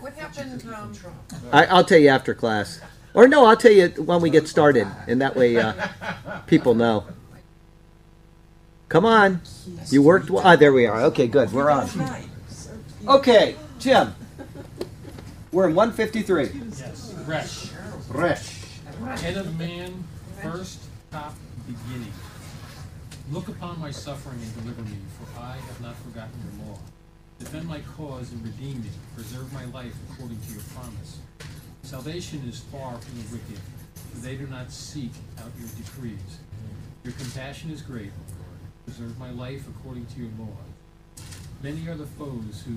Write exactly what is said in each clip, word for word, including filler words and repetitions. What happened? Um, I, I'll tell you after class. Or no, I'll tell you when we get started, and that way uh, people know. Come on. You worked well. Ah, there we are. Okay, good. We're on. Okay, Jim. We're in one fifty-three. Yes. Resh. Resh. Head of man, first, top, beginning. Look upon my suffering and deliver me, for I have not forgotten your law. Defend my cause and redeem me. Preserve my life according to your promise. Salvation is far from the wicked, for they do not seek out your decrees. Your compassion is great, O Lord. Preserve my life according to your law. Many are the foes who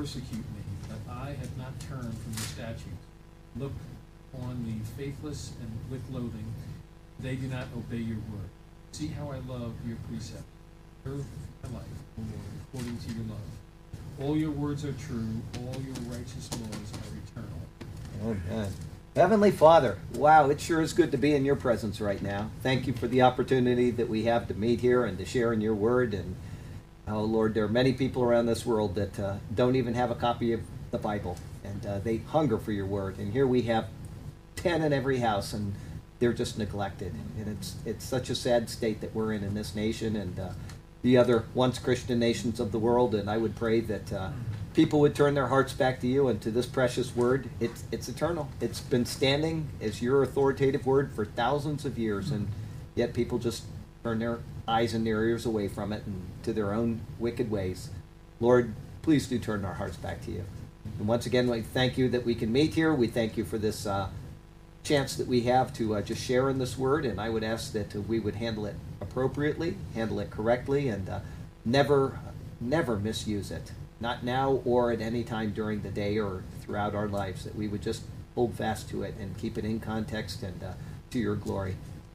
persecute me, but I have not turned from your statutes. Look on the faithless and with loathing, they do not obey your word. See how I love your precept. Preserve my life, O Lord, according to your love. All your words are true, all your righteous laws are eternal. Oh, man. Heavenly Father, wow, it sure is good to be in your presence right now. Thank you for the opportunity that we have to meet here and to share in your word. And, oh, Lord, there are many people around this world that uh, don't even have a copy of the Bible, and uh, they hunger for your word. And here we have ten in every house, and they're just neglected. And it's it's such a sad state that we're in in this nation and uh, the other once Christian nations of the world. And I would pray that Uh, people would turn their hearts back to you and to this precious word. It's it's eternal. It's been standing as your authoritative word for thousands of years, and yet people just turn their eyes and their ears away from it and to their own wicked ways. Lord, please do turn our hearts back to you. And once again, we thank you that we can meet here. We thank you for this uh, chance that we have to uh, just share in this word, and I would ask that uh, we would handle it appropriately, handle it correctly, and uh, never, never misuse it. Not now or at any time during the day or throughout our lives, that we would just hold fast to it and keep it in context and uh, to your glory.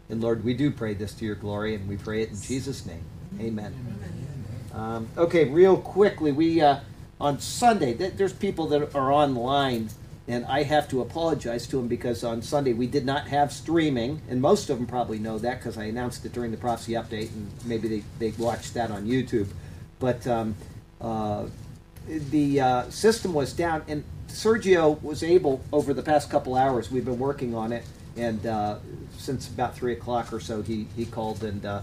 And Lord, we do pray this to your glory, and we pray it in Jesus' name. Amen. Amen. Um, okay, real quickly, we uh, on Sunday, th- there's people that are online, and I have to apologize to them because on Sunday we did not have streaming, and most of them probably know that because I announced it during the Prophecy Update, and maybe they, they watched that on YouTube. But um, uh the uh, system was down, and Sergio was able, over the past couple hours, we've been working on it, and uh, since about three o'clock or so, he, he called, and uh,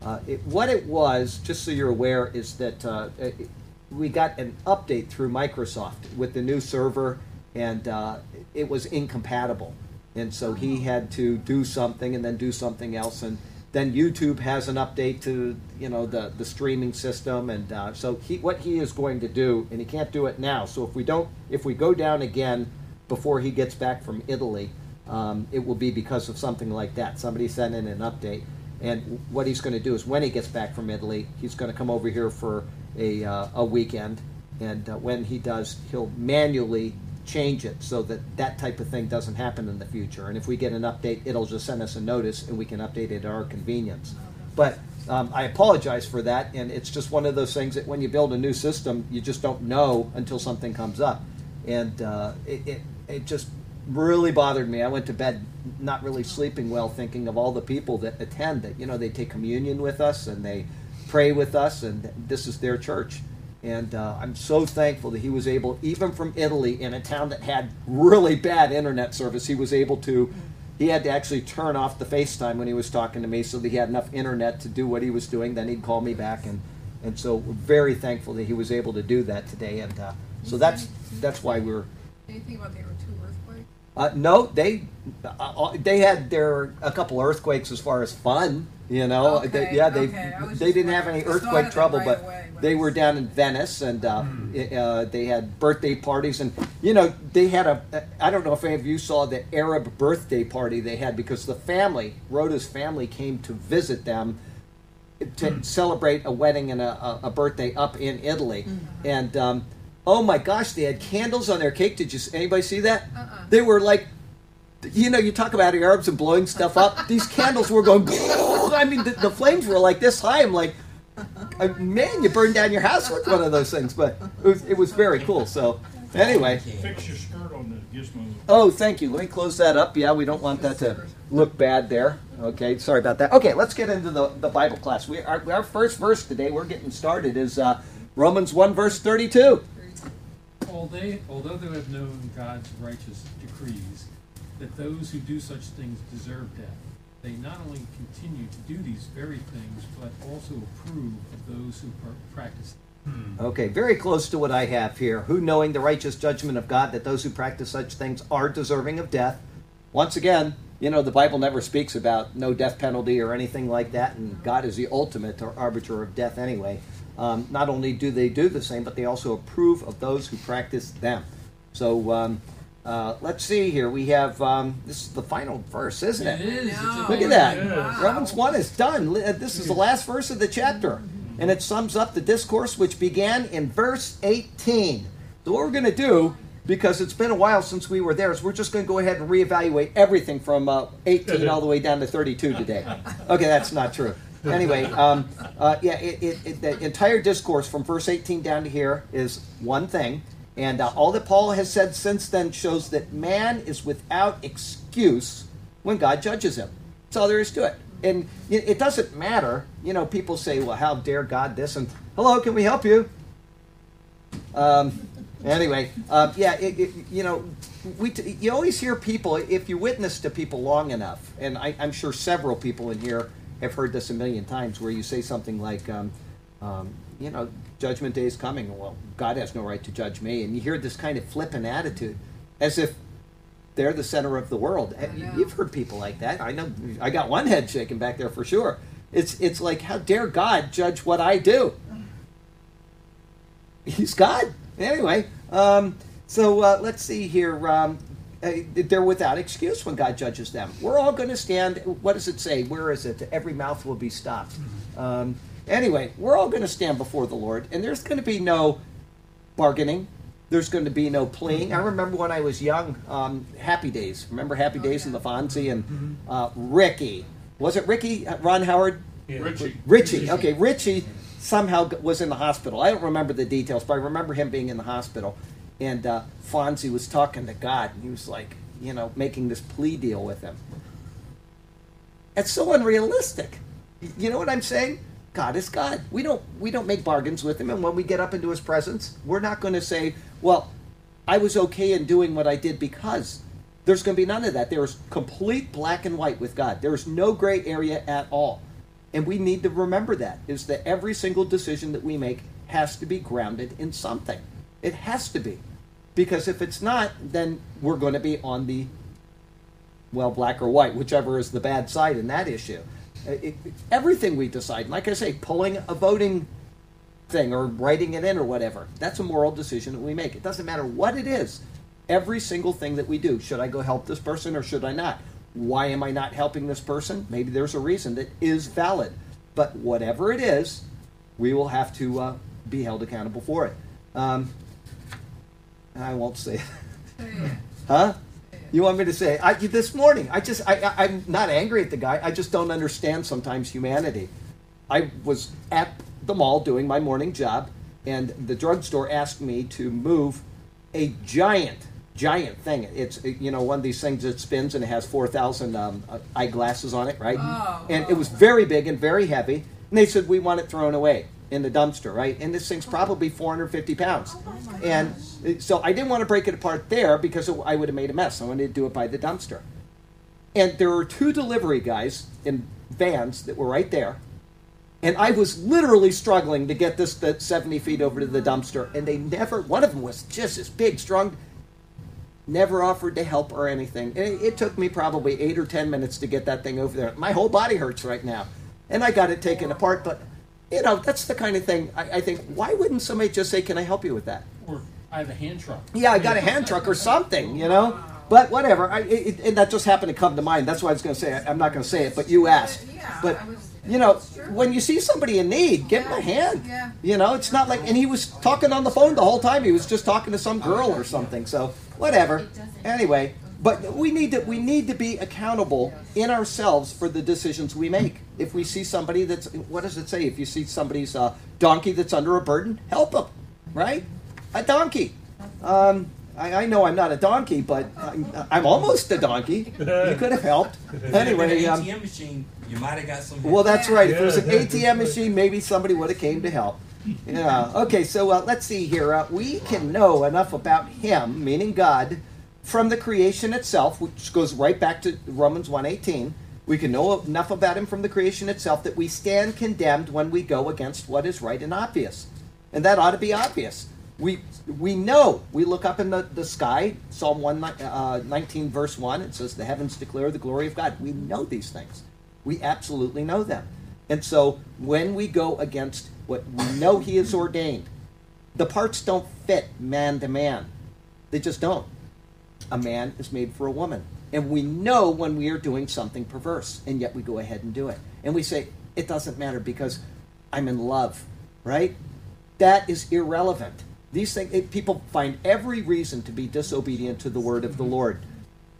uh, it, what it was, just so you're aware, is that uh, it, we got an update through Microsoft with the new server, and uh, it was incompatible, and so he had to do something and then do something else, and then YouTube has an update to, you know, the, the streaming system, and uh, so he, what he is going to do, and he can't do it now. So if we don't, if we go down again before he gets back from Italy, um, it will be because of something like that. Somebody sent in an update, and what he's going to do is when he gets back from Italy, he's going to come over here for a uh, a weekend, and uh, when he does, he'll manually change it so that that type of thing doesn't happen in the future. And if we get an update, it'll just send us a notice and we can update it at our convenience. But um, I apologize for that, and it's just one of those things that when you build a new system, you just don't know until something comes up. And uh, it, it, it just really bothered me. I went to bed not really sleeping well, thinking of all the people that attend that, you know, they take communion with us and they pray with us, and this is their church. And uh, I'm so thankful that he was able, even from Italy, in a town that had really bad internet service, he was able to, he had to actually turn off the FaceTime when he was talking to me so that he had enough internet to do what he was doing. Then he'd call me back. And, and so we're very thankful that he was able to do that today. And uh, so that's that's why we're... Anything about the two earthquakes? Uh, no, they uh, they had their a couple earthquakes as far as fun. You know, okay, they, yeah, they okay. they didn't have any earthquake trouble, right, but away, they were down in Venice, and uh, mm. uh, they had birthday parties, and you know, they had a. I don't know if any of you saw the Arab birthday party they had, because the family, Rhoda's family, came to visit them to mm. celebrate a wedding and a, a birthday up in Italy, mm. and um, oh my gosh, they had candles on their cake. Did you anybody see that? Uh-uh. They were like. You know, you talk about Arabs and blowing stuff up. These candles were going, I mean, the, the flames were like this high. I'm like, man, you burned down your house with one of those things. But it was, it was very cool. So anyway. Fix your skirt on the gizmo. Oh, thank you. Let me close that up. Yeah, we don't want that to look bad there. Okay, sorry about that. Okay, let's get into the, the Bible class. We our, our first verse today, we're getting started, is uh, Romans one, verse thirty-two. Although, although they have known God's righteous decrees, that those who do such things deserve death, they not only continue to do these very things, but also approve of those who practice them. Okay, very close to what I have here. Who, knowing the righteous judgment of God, that those who practice such things are deserving of death. Once again, you know, the Bible never speaks about no death penalty or anything like that, and God is the ultimate or arbiter of death anyway. Um, not only do they do the same, but they also approve of those who practice them. So um, uh, let's see here. We have, um, this is the final verse, isn't it? It is. No. Look at that. Wow. Romans one is done. This is the last verse of the chapter, and it sums up the discourse which began in verse eighteen. So what we're going to do, because it's been a while since we were there, is we're just going to go ahead and reevaluate everything from uh, eighteen all the way down to thirty-two today. Okay, that's not true. Anyway, um, uh, yeah, it, it, it, the entire discourse from verse eighteen down to here is one thing. And uh, all that Paul has said since then shows that man is without excuse when God judges him. That's all there is to it. And it, it doesn't matter. You know, people say, well, how dare God this? And, hello, can we help you? Um, anyway, uh, yeah, it, it, you know, we t- you always hear people, if you witness to people long enough, and I, I'm sure several people in here have heard this a million times, where you say something like, um, um, you know, judgment day is coming. Well, God has no right to judge me. And you hear this kind of flippant attitude as if they're the center of the world. You've heard people like that. I know I got one head shaking back there for sure. It's, it's like, how dare God judge what I do? He's God. Anyway, um, so uh, let's see here. Um, Uh, they're without excuse when God judges them. We're all going to stand, what does it say? Where is it? Every mouth will be stopped. Um, anyway, we're all going to stand before the Lord, and there's going to be no bargaining. There's going to be no pleading. I remember when I was young, um, Happy Days. Remember Happy Days and the Fonzie and uh, Ricky. Was it Ricky? Ron Howard? Yeah. Richie. Richie. Okay, Richie somehow was in the hospital. I don't remember the details, but I remember him being in the hospital. And uh, Fonzie was talking to God, and he was like, you know, making this plea deal with him. It's so unrealistic. You know what I'm saying? God is God. We don't we don't make bargains with him, and when we get up into his presence, we're not going to say, well, I was okay in doing what I did because. There's going to be none of that. There is complete black and white with God. There is no gray area at all. And we need to remember that, is that every single decision that we make has to be grounded in something. It has to be, because if it's not, then we're going to be on the, well, black or white, whichever is the bad side in that issue. It, it, everything we decide, like I say, pulling a voting thing or writing it in or whatever, that's a moral decision that we make. It doesn't matter what it is. Every single thing that we do, should I go help this person or should I not? Why am I not helping this person? Maybe there's a reason that is valid. But whatever it is, we will have to uh, be held accountable for it. Um, I won't say it. Huh? You want me to say it? I, this morning, I just, I, I, I'm not angry at the guy. I just don't understand sometimes humanity. I was at the mall doing my morning job, and the drugstore asked me to move a giant, giant thing. It's, you know, one of these things that spins and it has four thousand um, eyeglasses on it, right? Oh, and oh. It was very big and very heavy. And they said, we want it thrown away in the dumpster, right? And this thing's probably four hundred fifty pounds. Oh, and so I didn't want to break it apart there because it, I would have made a mess. I wanted to do it by the dumpster. And there were two delivery guys in vans that were right there. And I was literally struggling to get this the seventy feet over to the dumpster. And they never, one of them was just as big, strong, never offered to help or anything. And it, it took me probably eight or ten minutes to get that thing over there. My whole body hurts right now. And I got it taken apart, but you know, that's the kind of thing I, I think, why wouldn't somebody just say, can I help you with that? Or I have a hand truck. Yeah, I got a hand truck or something, you know. But whatever. I, it, it, that just happened to come to mind. That's why I was going to say it. I'm not going to say it, but you asked. But, you know, when you see somebody in need, give them a hand. You know, it's not like, and he was talking on the phone the whole time. He was just talking to some girl or something. So whatever. Anyway, but we need to, we need to be accountable in ourselves for the decisions we make. If we see somebody that's, what does it say? If you see somebody's uh, donkey that's under a burden, help them, right? A donkey. Um, I, I know I'm not a donkey, but I'm, I'm almost a donkey. You could have helped. Anyway, um, A T M machine, you might have got some. Well, that's right. If it was an A T M machine, maybe somebody would have came to help. Yeah. Okay, so uh, let's see here. Uh, we can know enough about him, meaning God, from the creation itself, which goes right back to Romans one eighteen. We can know enough about him from the creation itself that we stand condemned when we go against what is right and obvious. And that ought to be obvious. We we know. We look up in the, the sky, Psalm one nineteen, verse one, it says, the heavens declare the glory of God. We know these things. We absolutely know them. And so when we go against what we know he has ordained, the parts don't fit man to man. They just don't. A man is made for a woman. And we know when we are doing something perverse, and yet we go ahead and do it. And we say, it doesn't matter because I'm in love, right? That is irrelevant. These things, it, people find every reason to be disobedient to the word of the Lord.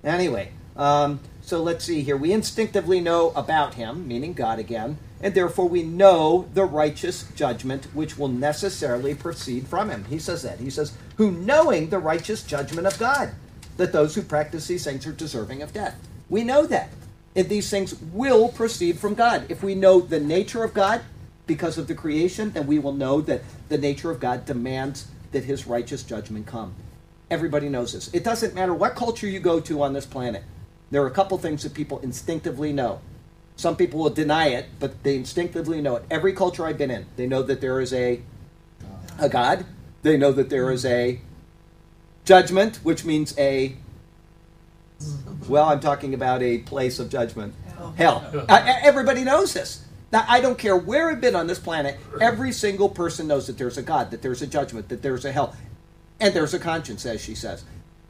Anyway, um, so let's see here. We instinctively know about him, meaning God again, and therefore we know the righteous judgment which will necessarily proceed from him. He says that. He says, who knowing the righteous judgment of God, that those who practice these things are deserving of death. We know that. And these things will proceed from God. If we know the nature of God because of the creation, then we will know that the nature of God demands that his righteous judgment come. Everybody knows this. It doesn't matter what culture you go to on this planet. There are a couple things that people instinctively know. Some people will deny it, but they instinctively know it. Every culture I've been in, they know that there is a, a God. They know that there is a judgment, which means a, well, I'm talking about a place of judgment. Hell. Hell. I, everybody knows this. Now, I don't care where I've been on this planet. Every single person knows that there's a God, that there's a judgment, that there's a hell. And there's a conscience, as she says.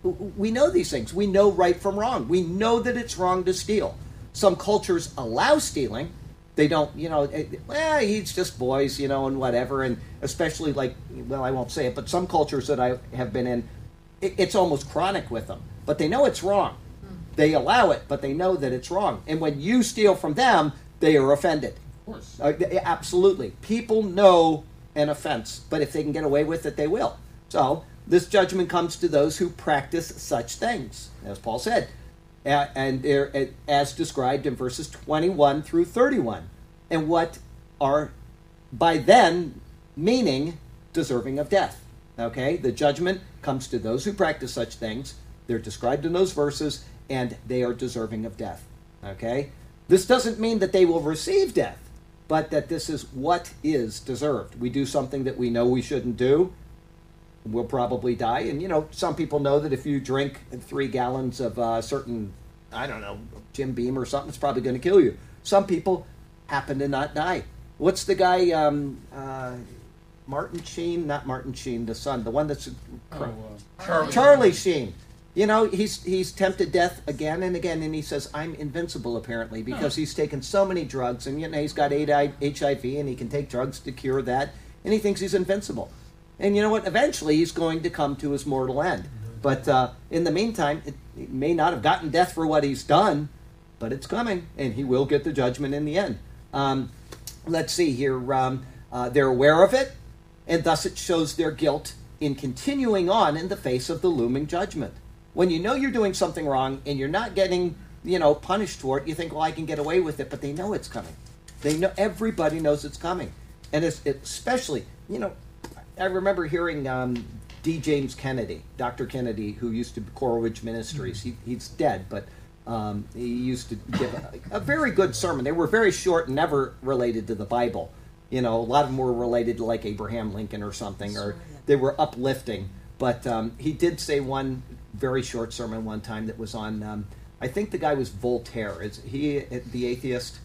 We know these things. We know right from wrong. We know that it's wrong to steal. Some cultures allow stealing. They don't, you know, well, he's just boys, you know, and whatever. And especially like, well, I won't say it, but some cultures that I have been in, it's almost chronic with them, but they know it's wrong. They allow it, but they know that it's wrong. And when you steal from them, they are offended. Of course. Uh, they, absolutely. People know an offense, but if they can get away with it, they will. So this judgment comes to those who practice such things, as Paul said, uh, and they're, uh, as described in verses twenty-one through thirty-one. And what are, by then, meaning deserving of death. Okay, the judgment comes to those who practice such things. They're described in those verses, and they are deserving of death. Okay, this doesn't mean that they will receive death, but that this is what is deserved. We do something that we know we shouldn't do, we'll probably die. And, you know, some people know that if you drink three gallons of a certain, I don't know, Jim Beam or something, it's probably going to kill you. Some people happen to not die. What's the guy... Um, uh, Martin Sheen, not Martin Sheen, the son, the one that's... Oh, uh, Charlie. Charlie Sheen. You know, he's he's tempted death again and again, and he says, I'm invincible, apparently, because oh. he's taken so many drugs, and you know, he's got H I V, and he can take drugs to cure that, and he thinks he's invincible. And you know what? Eventually, he's going to come to his mortal end. But uh, in the meantime, it, it may not have gotten death for what he's done, but it's coming, and he will get the judgment in the end. Um, let's see here. Um, uh, they're aware of it. And thus it shows their guilt in continuing on in the face of the looming judgment. When you know you're doing something wrong and you're not getting, you know, punished for it, you think, well, I can get away with it, but they know it's coming. They know, everybody knows it's coming. And it's, it especially, you know, I remember hearing um, D. James Kennedy, Doctor Kennedy, who used to be Coral Ridge Ministries. He, he's dead, but um, he used to give a, a very good sermon. They were very short and never related to the Bible. You know, a lot of them were related to like Abraham Lincoln or something, or they were uplifting. But um, he did say one very short sermon one time that was on, um, I think the guy was Voltaire. Is he the atheist?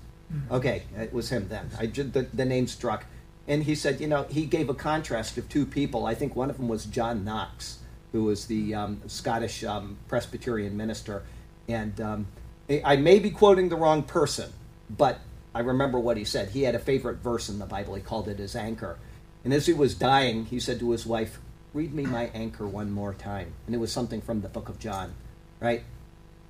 Okay, it was him then. I did, the, the name struck. And he said, you know, he gave a contrast of two people. I think one of them was John Knox, who was the um, Scottish um, Presbyterian minister. And um, I may be quoting the wrong person, but I remember what he said. He had a favorite verse in the Bible. He called it his anchor. And as he was dying, he said to his wife, read me my anchor one more time. And it was something from the book of John, right?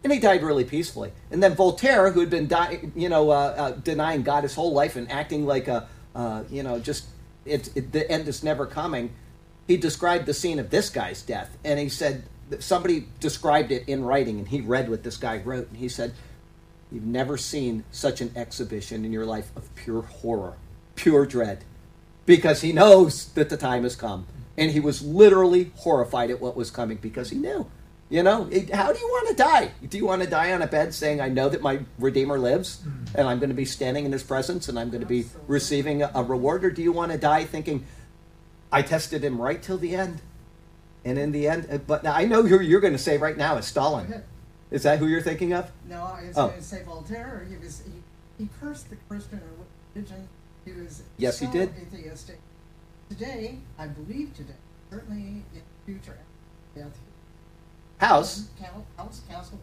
And he died really peacefully. And then Voltaire, who had been dying, you know, uh, uh, denying God his whole life and acting like a, uh, you know, just it, it, the end is never coming, he described the scene of this guy's death. And he said, somebody described it in writing, and he read what this guy wrote. And he said, you've never seen such an exhibition in your life of pure horror, pure dread. because he knows that the time has come. And he was literally horrified at what was coming because he knew. You know, it, how do you want to die? Do you want to die on a bed saying, I know that my Redeemer lives and I'm going to be standing in his presence and I'm going to be Absolutely. receiving a, a reward? Or do you want to die thinking, I tested him right till the end? And in the end, but now I know who you're going to say right now is Stalin. Is that who you're thinking of? No, I was oh. going to say Voltaire. He was he, he cursed the Christian religion. He was yes, so he did. atheistic. Today, I believe today, certainly in the future, death, house, house castle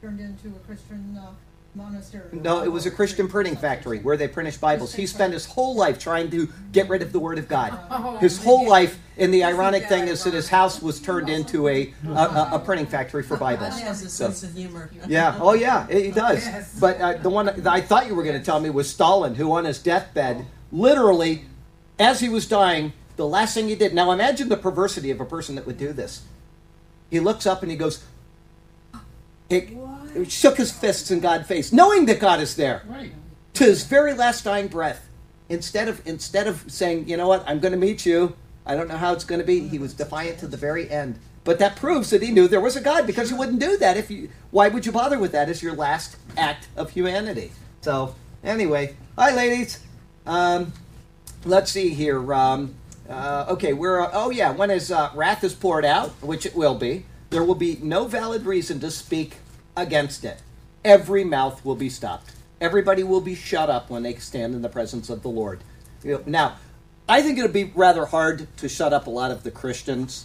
turned into a Christian uh, monastery. No, it was a Christian printing factory where they printed Bibles. He spent his whole life trying to get rid of the Word of God. His whole life, and the ironic thing is that his house was turned into a a, a printing factory for Bibles. He has a sense of humor. Yeah, oh yeah, it, it does. But uh, the one that I thought you were going to tell me was Stalin, who on his deathbed, literally, as he was dying, the last thing he did, now imagine the perversity of a person that would do this. He looks up and he goes, he what? shook his fists in God's face, knowing that God is there, right, to his very last dying breath. Instead of instead of saying, you know what, I'm going to meet you, I don't know how it's going to be, he was defiant to the very end. But that proves that he knew there was a God, because he wouldn't do that. If you, why would you bother with that as your last act of humanity? So anyway, hi ladies. Um, let's see here. Um, Uh, okay, we're, uh, oh yeah, one is uh, wrath is poured out, which it will be. There will be no valid reason to speak against it. Every mouth will be stopped. Everybody will be shut up when they stand in the presence of the Lord. You know, now, I think it would be rather hard to shut up a lot of the Christians,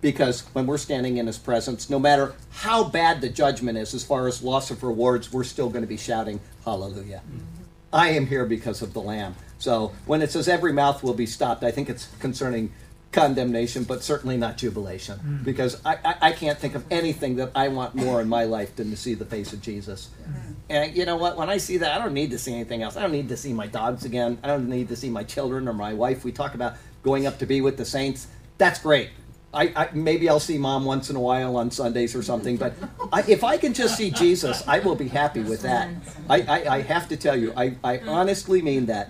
because when we're standing in his presence, no matter how bad the judgment is, as far as loss of rewards, we're still going to be shouting, hallelujah. Mm-hmm. I am here because of the Lamb. So when it says every mouth will be stopped, I think it's concerning condemnation, but certainly not jubilation. Mm. Because I, I, I can't think of anything that I want more in my life than to see the face of Jesus. Mm. And you know what? When I see that, I don't need to see anything else. I don't need to see my dogs again. I don't need to see my children or my wife. We talk about going up to be with the saints. That's great. I, I maybe I'll see Mom once in a while on Sundays or something, but I, if I can just see Jesus, I will be happy with that. I, I, I have to tell you, I, I honestly mean that.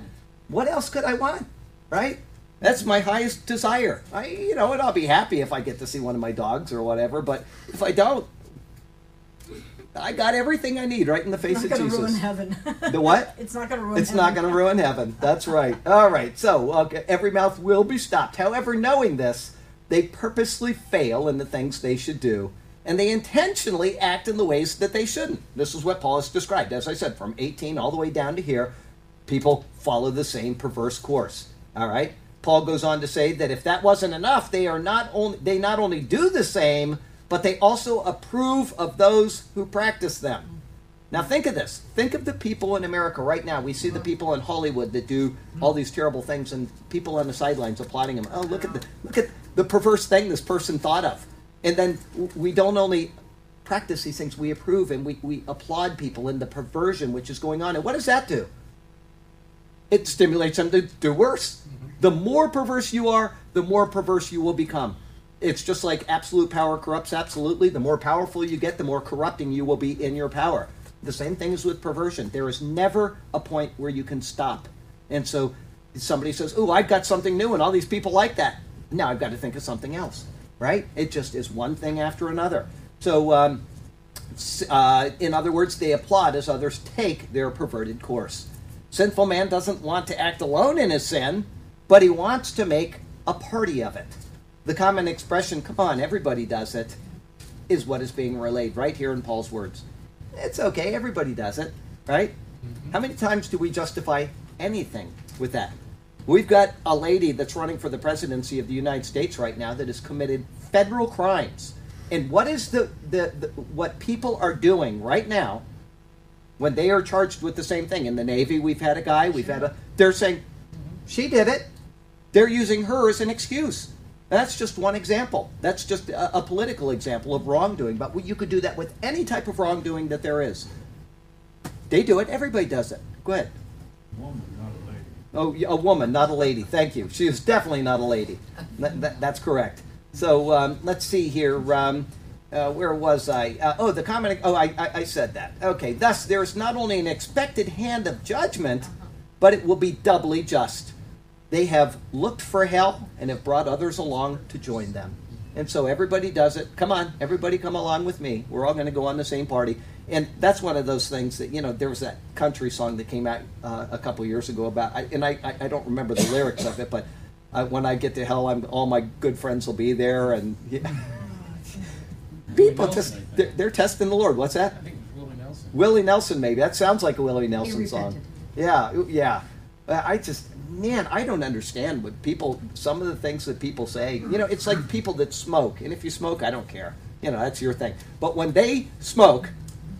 What else could I want, right? That's my highest desire. I, you know, and I'll be happy if I get to see one of my dogs or whatever, but if I don't, I got everything I need right in the face of Jesus. It's not going to ruin heaven. The what? It's not going to ruin heaven. It's not going to ruin heaven. That's right. All right, so okay, every mouth will be stopped. However, knowing this, they purposely fail in the things they should do, and they intentionally act in the ways that they shouldn't. This is what Paul has described. As I said, from eighteen all the way down to here, people follow the same perverse course. All right? Paul goes on to say that if that wasn't enough, they are not only they not only do the same, but they also approve of those who practice them. Now think of this. Think of the people in America right now. We see the people in Hollywood that do all these terrible things, and people on the sidelines applauding them. Oh, look at the look at the perverse thing this person thought of. And then we don't only practice these things, we approve and we, we applaud people in the perversion which is going on. And what does that do? It stimulates them to do worse. The more perverse you are, the more perverse you will become. It's just like absolute power corrupts absolutely. The more powerful you get, the more corrupting you will be in your power. The same thing is with perversion. There is never a point where you can stop. And so somebody says, oh, I've got something new and all these people like that. Now I've got to think of something else, right? It just is one thing after another. So um, uh, in other words, they applaud as others take their perverted course. Sinful man doesn't want to act alone in his sin, but he wants to make a party of it. The common expression, come on, everybody does it, is what is being relayed right here in Paul's words. It's okay, everybody does it, right? Mm-hmm. How many times do we justify anything with that? We've got a lady that's running for the presidency of the United States right now that has committed federal crimes. And what is the, the, the what people are doing right now when they are charged with the same thing? In the Navy, we've had a guy, we've had a... They're saying, she did it. They're using her as an excuse. That's just one example. That's just a, a political example of wrongdoing. But you could do that with any type of wrongdoing that there is. They do it. Everybody does it. Go ahead. Woman, not a lady. Oh, a woman, not a lady. Thank you. She is definitely not a lady. that, that, that's correct. So um, let's see here... Um, Uh, where was I? Uh, oh, the common... Oh, I, I, I said that. Okay, thus there is not only an expected hand of judgment, but it will be doubly just. They have looked for hell and have brought others along to join them. And so everybody does it. Come on, everybody come along with me. We're all going to go on the same party. And that's one of those things that, you know, there was that country song that came out uh, a couple years ago about, I, and I, I don't remember the lyrics of it, but I, when I get to hell, I'm, all my good friends will be there. And yeah. People just, they're, they're testing the Lord. What's that? I think it's Willie Nelson. Willie Nelson, maybe. That sounds like a Willie Nelson song. Yeah, yeah. I just, man, I don't understand what people, some of the things that people say. You know, it's like people that smoke. And if you smoke, I don't care. You know, that's your thing. But when they smoke,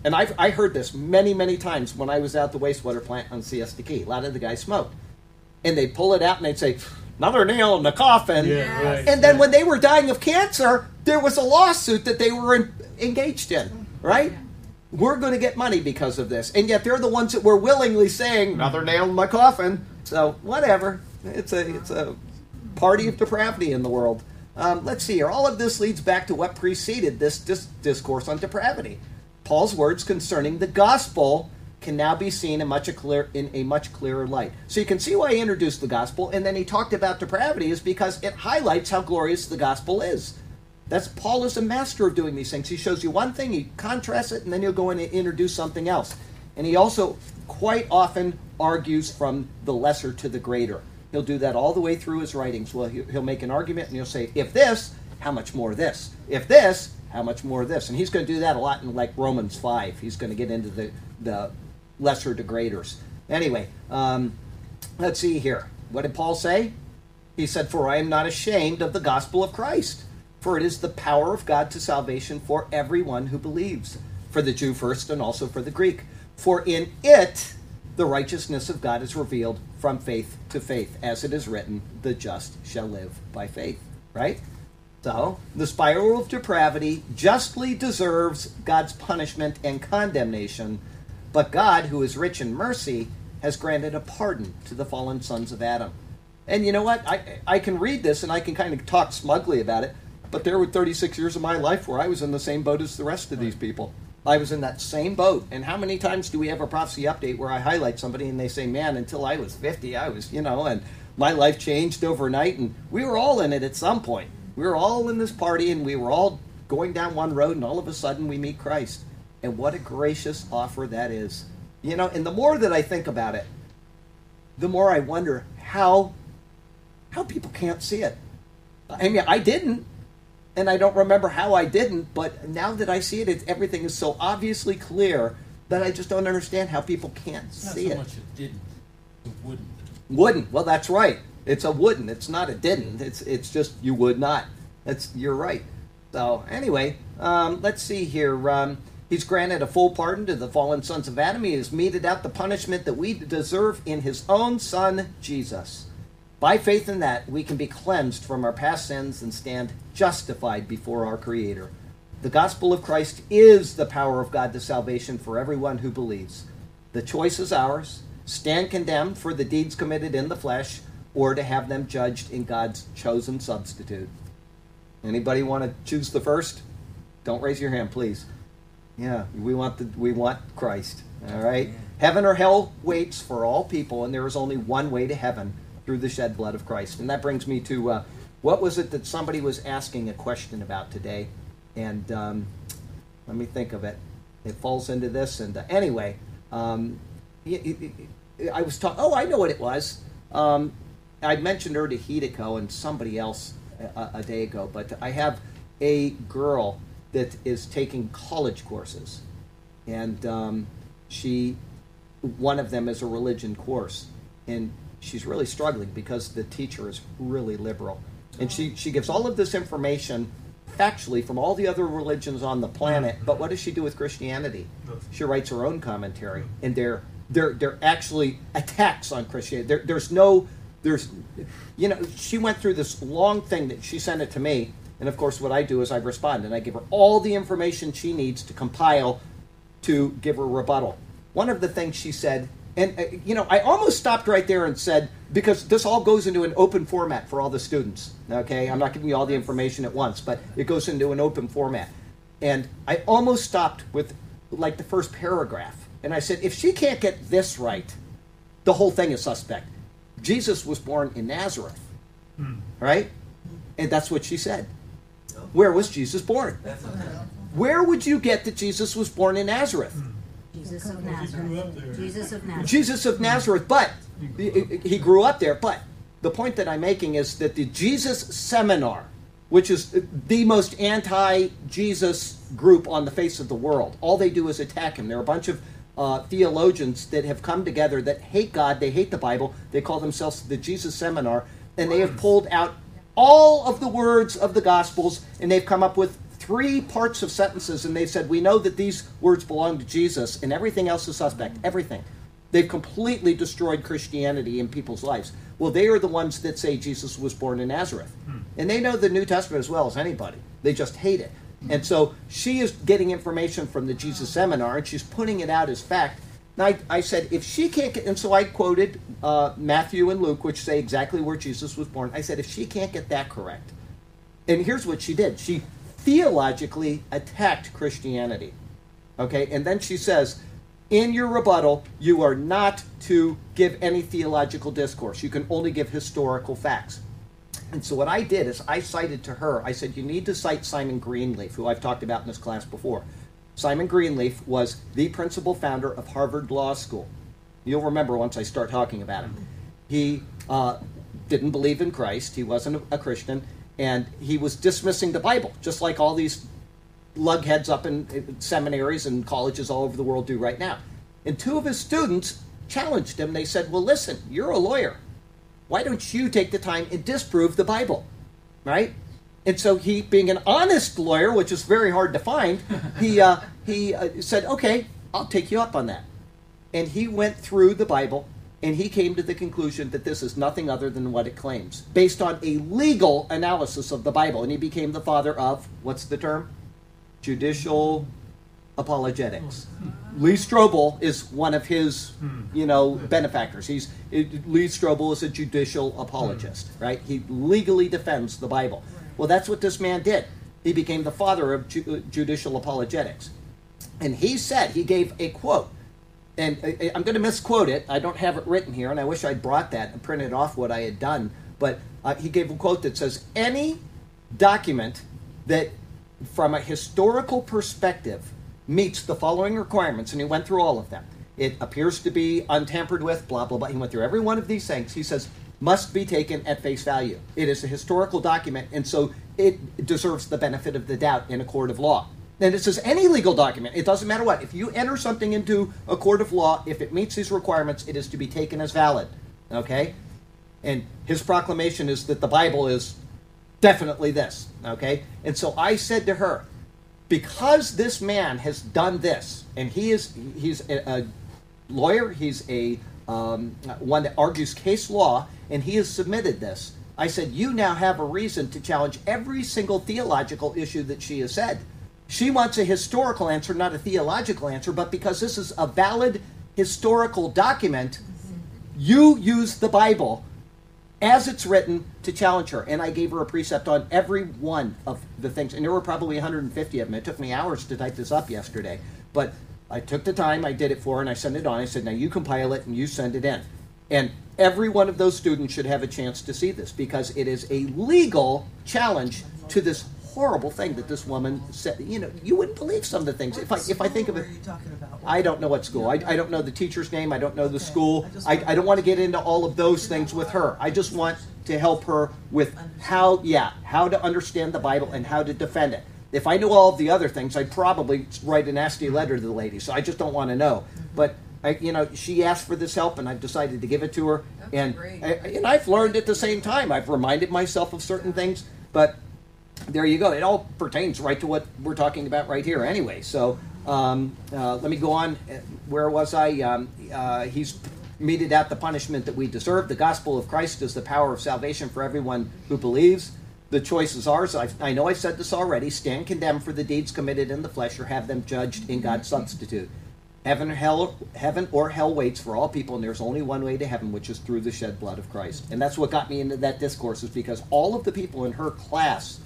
and I've, I heard this many, many times when I was out the wastewater plant on Siesta Key. A lot of the guys smoked. And they'd pull it out and they'd say, another nail in the coffin. Yeah, right. And then when they were dying of cancer, there was a lawsuit that they were in, engaged in, right? We're going to get money because of this. And yet they're the ones that were willingly saying, another nail in my coffin. So whatever. It's a it's a party of depravity in the world. Um, let's see here. All of this leads back to what preceded this dis- discourse on depravity. Paul's words concerning the gospel can now be seen in, much a clear, in a much clearer light. So you can see why he introduced the gospel, and then he talked about depravity is because it highlights how glorious the gospel is. That's Paul is a master of doing these things. He shows you one thing, he contrasts it, and then he'll go in and introduce something else. And he also quite often argues from the lesser to the greater. He'll do that all the way through his writings. Well, he'll make an argument, and he'll say, if this, how much more this? If this, how much more this? And he's going to do that a lot in like Romans five. He's going to get into the, the lesser to greaters. Anyway, um, let's see here. What did Paul say? He said, for I am not ashamed of the gospel of Christ, for it is the power of God to salvation for everyone who believes, for the Jew first and also for the Greek. For in it, the righteousness of God is revealed from faith to faith, as it is written, the just shall live by faith, right? So, the spiral of depravity justly deserves God's punishment and condemnation, but God, who is rich in mercy, has granted a pardon to the fallen sons of Adam. And you know what? I, I can read this, and I can kind of talk smugly about it, but there were thirty-six years of my life where I was in the same boat as the rest of these people. I was in that same boat. And how many times do we have a prophecy update where I highlight somebody and they say, man, until I was fifty, I was, you know, and my life changed overnight. And we were all in it at some point. We were all in this party and we were all going down one road and all of a sudden we meet Christ. And what a gracious offer that is. You know, and the more that I think about it, the more I wonder how, how people can't see it. I mean, I didn't. And I don't remember how I didn't, but now that I see it, it everything is so obviously clear that I just don't understand how people can't it's see not so it. Much it didn't, it wouldn't. Wouldn't. Well, that's right. It's a wouldn't. It's not a didn't. It's it's just you would not. That's you're right. So anyway, um, let's see here. Um, he's granted a full pardon to the fallen sons of Adam. He has meted out the punishment that we deserve in his own Son Jesus. By faith in that, we can be cleansed from our past sins and stand justified before our Creator. The gospel of Christ is the power of God to salvation for everyone who believes. The choice is ours. Stand condemned for the deeds committed in the flesh, or to have them judged in God's chosen substitute. Anybody want to choose the first? Don't raise your hand, please. Yeah, we want the, we want Christ. All right? Heaven or hell waits for all people, and there is only one way to heaven, through the shed blood of Christ. And that brings me to uh, what was it that somebody was asking a question about today? And um, let me think of it. It falls into this. And uh, anyway, um, it, it, it, I was talking, oh, I know what it was. Um, I mentioned her to Hideko and somebody else a, a day ago, but I have a girl that is taking college courses. And um, she, one of them is a religion course. And she's really struggling because the teacher is really liberal. And she, she gives all of this information factually from all the other religions on the planet, but what does she do with Christianity? She writes her own commentary, and they're, they're, they're actually attacks on Christianity. There, there's no, there's, you know, she went through this long thing that she sent it to me, and of course what I do is I respond, and I give her all the information she needs to compile to give her rebuttal. One of the things she said, and, you know, I almost stopped right there and said, because this all goes into an open format for all the students, okay? I'm not giving you all the information at once, but it goes into an open format. And I almost stopped with, like, the first paragraph. And I said, if she can't get this right, the whole thing is suspect. Jesus was born in Nazareth, hmm. right? And that's what she said. Where was Jesus born? Where would you get that Jesus was born in Nazareth? Jesus of Nazareth. Jesus of Nazareth. Jesus of Nazareth, but he grew up there. But the point that I'm making is that the Jesus Seminar, which is the most anti-Jesus group on the face of the world, all they do is attack him. They're a bunch of uh, theologians that have come together that hate God, they hate the Bible, they call themselves the Jesus Seminar, and they have pulled out all of the words of the Gospels, and they've come up with three parts of sentences, and they said, we know that these words belong to Jesus, and everything else is suspect, everything. They've completely destroyed Christianity in people's lives. Well, they are the ones that say Jesus was born in Nazareth. Hmm. And they know the New Testament as well as anybody. They just hate it. Hmm. And so she is getting information from the Jesus Seminar, and she's putting it out as fact. And I, I said, if she can't get, and so I quoted uh, Matthew and Luke, which say exactly where Jesus was born. I said, if she can't get that correct, and here's what she did. She theologically attacked Christianity. Okay, and then she says, in your rebuttal, you are not to give any theological discourse. You can only give historical facts. And so what I did is I cited to her, I said, you need to cite Simon Greenleaf, who I've talked about in this class before. Simon Greenleaf was the principal founder of Harvard Law School. You'll remember once I start talking about him. He uh, didn't believe in Christ. He wasn't a Christian. And he was dismissing the Bible, just like all these lugheads up in seminaries and colleges all over the world do right now. And two of his students challenged him. They said, well, listen, you're a lawyer. Why don't you take the time and disprove the Bible, right? And so he, being an honest lawyer, which is very hard to find, he, uh, he uh, said, okay, I'll take you up on that. And he went through the Bible, and he came to the conclusion that this is nothing other than what it claims, based on a legal analysis of the Bible. And he became the father of, what's the term? Judicial apologetics. Lee Strobel is one of his, you know, benefactors. He's it, Lee Strobel is a judicial apologist, right? He legally defends the Bible. Well, that's what this man did. He became the father of ju- judicial apologetics. And he said, he gave a quote, and I, I'm going to misquote it. I don't have it written here, and I wish I'd brought that and printed off what I had done. But uh, he gave a quote that says, any document that from a historical perspective meets the following requirements, and he went through all of them. It appears to be untampered with, blah, blah, blah. He went through every one of these things. He says, must be taken at face value. It is a historical document, and so it deserves the benefit of the doubt in a court of law. And it says any legal document, it doesn't matter what. If you enter something into a court of law, if it meets these requirements, it is to be taken as valid, okay? And his proclamation is that the Bible is definitely this, okay? And so I said to her, because this man has done this, and he is he's a, a lawyer, he's a um, one that argues case law, and he has submitted this, I said, you now have a reason to challenge every single theological issue that she has said. She wants a historical answer, not a theological answer, but because this is a valid historical document, you use the Bible as it's written to challenge her. And I gave her a precept on every one of the things. And there were probably one hundred fifty of them. It took me hours to type this up yesterday. But I took the time, I did it for her, and I sent it on. I said, now you compile it and you send it in. And every one of those students should have a chance to see this, because it is a legal challenge to this horrible thing that this woman said. You know, you wouldn't believe some of the things. What if I if I think of it, I don't know what school. I, I don't know the teacher's name. I don't know okay. the school. I, I, I don't want to get into all of those things with her. I just want to help her with how, yeah, how to understand the Bible and how to defend it. If I knew all of the other things, I'd probably write a nasty letter to the lady. So I just don't want to know. But I, you know, she asked for this help, and I've decided to give it to her. That's and I, and I've learned at the same time. I've reminded myself of certain things, but there you go. It all pertains right to what we're talking about right here anyway. So um, uh, let me go on. Where was I? Um, uh, he's meted out the punishment that we deserve. The gospel of Christ is the power of salvation for everyone who believes. The choice is ours. I've, I know I've said this already. Stand condemned for the deeds committed in the flesh, or have them judged in God's substitute. Heaven or hell, heaven or hell waits for all people, and there's only one way to heaven, which is through the shed blood of Christ. And that's what got me into that discourse, is because all of the people in her class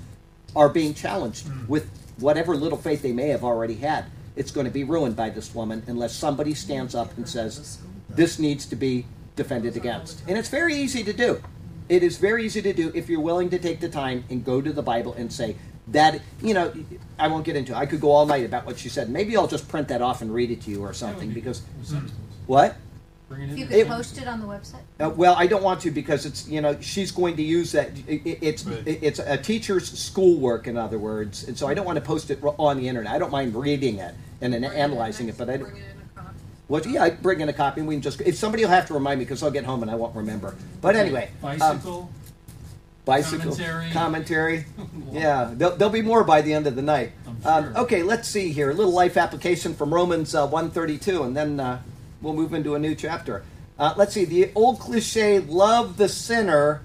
are being challenged with whatever little faith they may have already had. It's going to be ruined by this woman unless somebody stands up and says, this needs to be defended against. And it's very easy to do. It is very easy to do if you're willing to take the time and go to the Bible and say, that, you know, I won't get into it. I could go all night about what she said. Maybe I'll just print that off and read it to you or something. Because, what? If you could post it on the website? Uh, well, I don't want to because it's, you know, she's going to use that. It, it's right. it, it's a teacher's schoolwork, in other words. And so I don't want to post it on the internet. I don't mind reading it and then analyzing it, but I don't. Well, yeah, I bring in a copy and we can just, if somebody will have to remind me because I'll get home and I won't remember. But anyway. Bicycle. Um, bicycle. Commentary. commentary. Yeah, there'll, there'll be more by the end of the night. Sure. Um, okay, let's see here. A little life application from Romans uh, one thirty-two, and then uh, we'll move into a new chapter. Uh, let's see. The old cliche, love the sinner,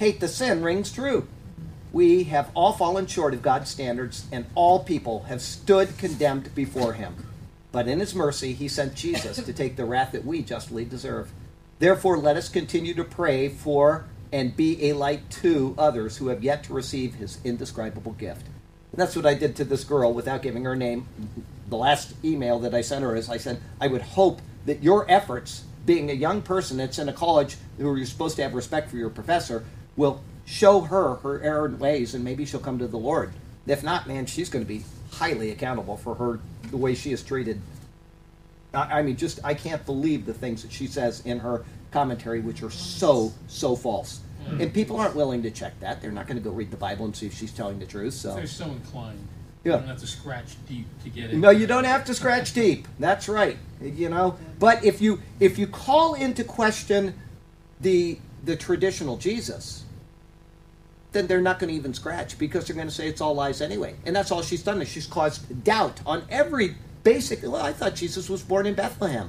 hate the sin, rings true. We have all fallen short of God's standards, and all people have stood condemned before him. But in his mercy, he sent Jesus to take the wrath that we justly deserve. Therefore, let us continue to pray for and be a light to others who have yet to receive his indescribable gift. And that's what I did to this girl without giving her name. The last email that I sent her is I said, I would hope that your efforts, being a young person that's in a college where you're supposed to have respect for your professor, will show her her errant ways and maybe she'll come to the Lord. If not, man, she's going to be highly accountable for her, the way she is treated. I, I mean, just, I can't believe the things that she says in her commentary, which are so, so false. Mm. And people aren't willing to check that. They're not going to go read the Bible and see if she's telling the truth. So they're so inclined. Yeah. You don't have to scratch deep to get it. No, you don't have to scratch deep. That's right. You know, but if you if you call into question the the traditional Jesus, then they're not going to even scratch because they're going to say it's all lies anyway. And that's all she's done is she's caused doubt on every basic. Well, I thought Jesus was born in Bethlehem.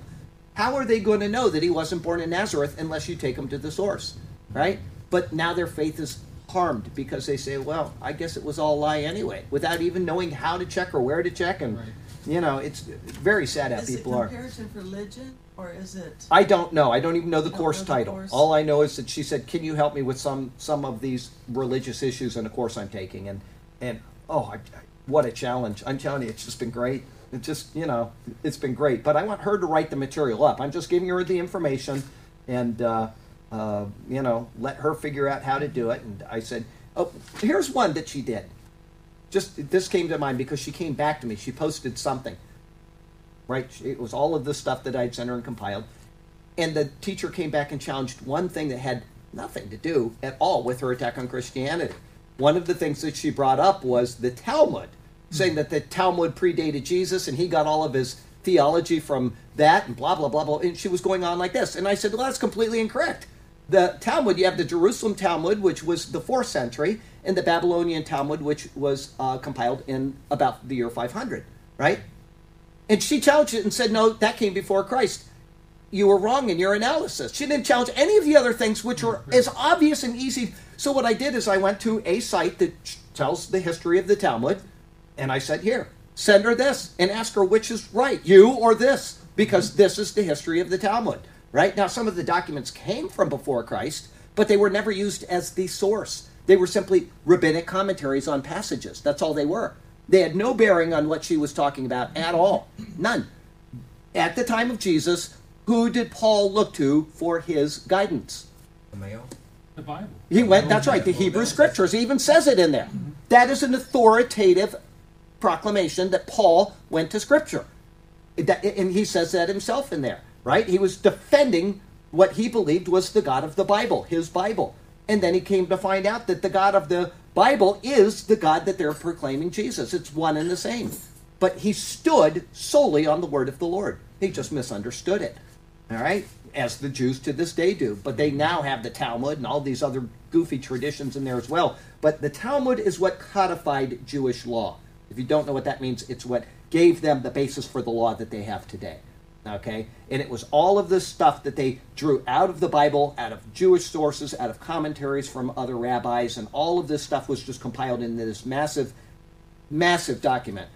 How are they going to know that he wasn't born in Nazareth unless you take them to the source, right? But now their faith is harmed because they say, well, I guess it was all a lie anyway, without even knowing how to check or where to check. And, right. you know, it's very sad how people are. Is it comparison of religion? Or is it? I don't know. I don't even know the course know the title. Course. All I know is that she said, can you help me with some some of these religious issues in a course I'm taking? And, and oh, I, I, what a challenge. I'm telling you, it's just been great. It just, you know, it's been great. But I want her to write the material up. I'm just giving her the information and, uh, uh, you know, let her figure out how to do it. And I said, oh, here's one that she did. Just this came to mind because she came back to me. She posted something. Right? It was all of the stuff that I'd sent her and compiled. And the teacher came back and challenged one thing that had nothing to do at all with her attack on Christianity. One of the things that she brought up was the Talmud, saying that the Talmud predated Jesus and he got all of his theology from that and blah, blah, blah, blah. And she was going on like this. And I said, well, that's completely incorrect. The Talmud, you have the Jerusalem Talmud, which was the fourth century, and the Babylonian Talmud, which was uh, compiled in about the year five hundred, right? And she challenged it and said, no, that came before Christ. You were wrong in your analysis. She didn't challenge any of the other things, which were as obvious and easy. So what I did is I went to a site that tells the history of the Talmud, and I said, here, send her this and ask her which is right, you or this, because this is the history of the Talmud, right? Now, some of the documents came from before Christ, but they were never used as the source. They were simply rabbinic commentaries on passages. That's all they were. They had no bearing on what she was talking about at all. None. At the time of Jesus, who did Paul look to for his guidance? The male. The Bible. He went, that's right, the Hebrew Scriptures. He even says it in there. Mm-hmm. That is an authoritative proclamation that Paul went to Scripture. And he says that himself in there, right? He was defending what he believed was the God of the Bible, his Bible. And then he came to find out that the God of the Bible is the God that they're proclaiming Jesus. It's one and the same. But he stood solely on the word of the Lord. He just misunderstood it, all right, as the Jews to this day do. But they now have the Talmud and all these other goofy traditions in there as well. But the Talmud is what codified Jewish law. If you don't know what that means, it's what gave them the basis for the law that they have today, okay? And it was all of this stuff that they drew out of the Bible, out of Jewish sources, out of commentaries from other rabbis, and all of this stuff was just compiled into this massive, massive document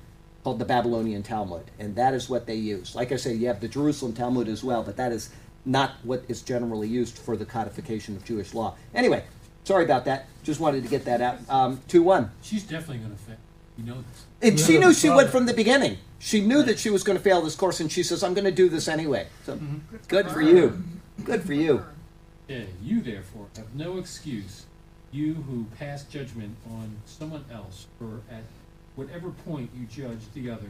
called the Babylonian Talmud, and that is what they use. Like I say, you have the Jerusalem Talmud as well, but that is not what is generally used for the codification of Jewish law. Anyway, sorry about that. Just wanted to get that out. Um, two one. She's definitely going to fail. You know this. And she knew she would from the beginning. She knew that she was going to fail this course, and she says, I'm going to do this anyway. So, mm-hmm. Good for you. Good for you. Yeah, you therefore have no excuse, you who pass judgment on someone else, for at whatever point you judge the other,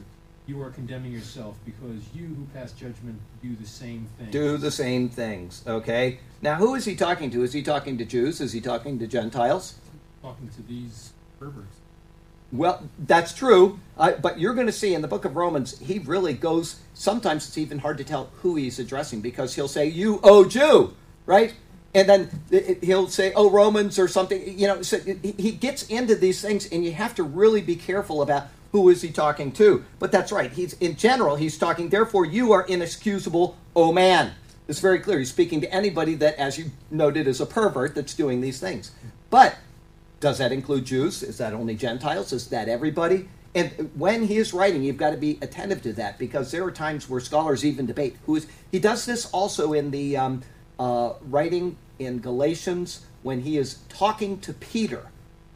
you are condemning yourself, because you who pass judgment do the same things. Do the same things, okay? Now, who is he talking to? Is he talking to Jews? Is he talking to Gentiles? Talking to these perverts. Well, that's true, uh, but you're going to see in the book of Romans, he really goes, sometimes it's even hard to tell who he's addressing, because he'll say, you, oh, Jew, right? And then he'll say, oh, Romans or something. You know, so he gets into these things, and you have to really be careful about who is he talking to. But that's right. He's in general, he's talking, therefore, you are inexcusable, oh man. It's very clear. He's speaking to anybody that, as you noted, is a pervert that's doing these things. But does that include Jews? Is that only Gentiles? Is that everybody? And when he is writing, you've got to be attentive to that, because there are times where scholars even debate who is. He does this also in the um, uh, writing in Galatians when he is talking to Peter.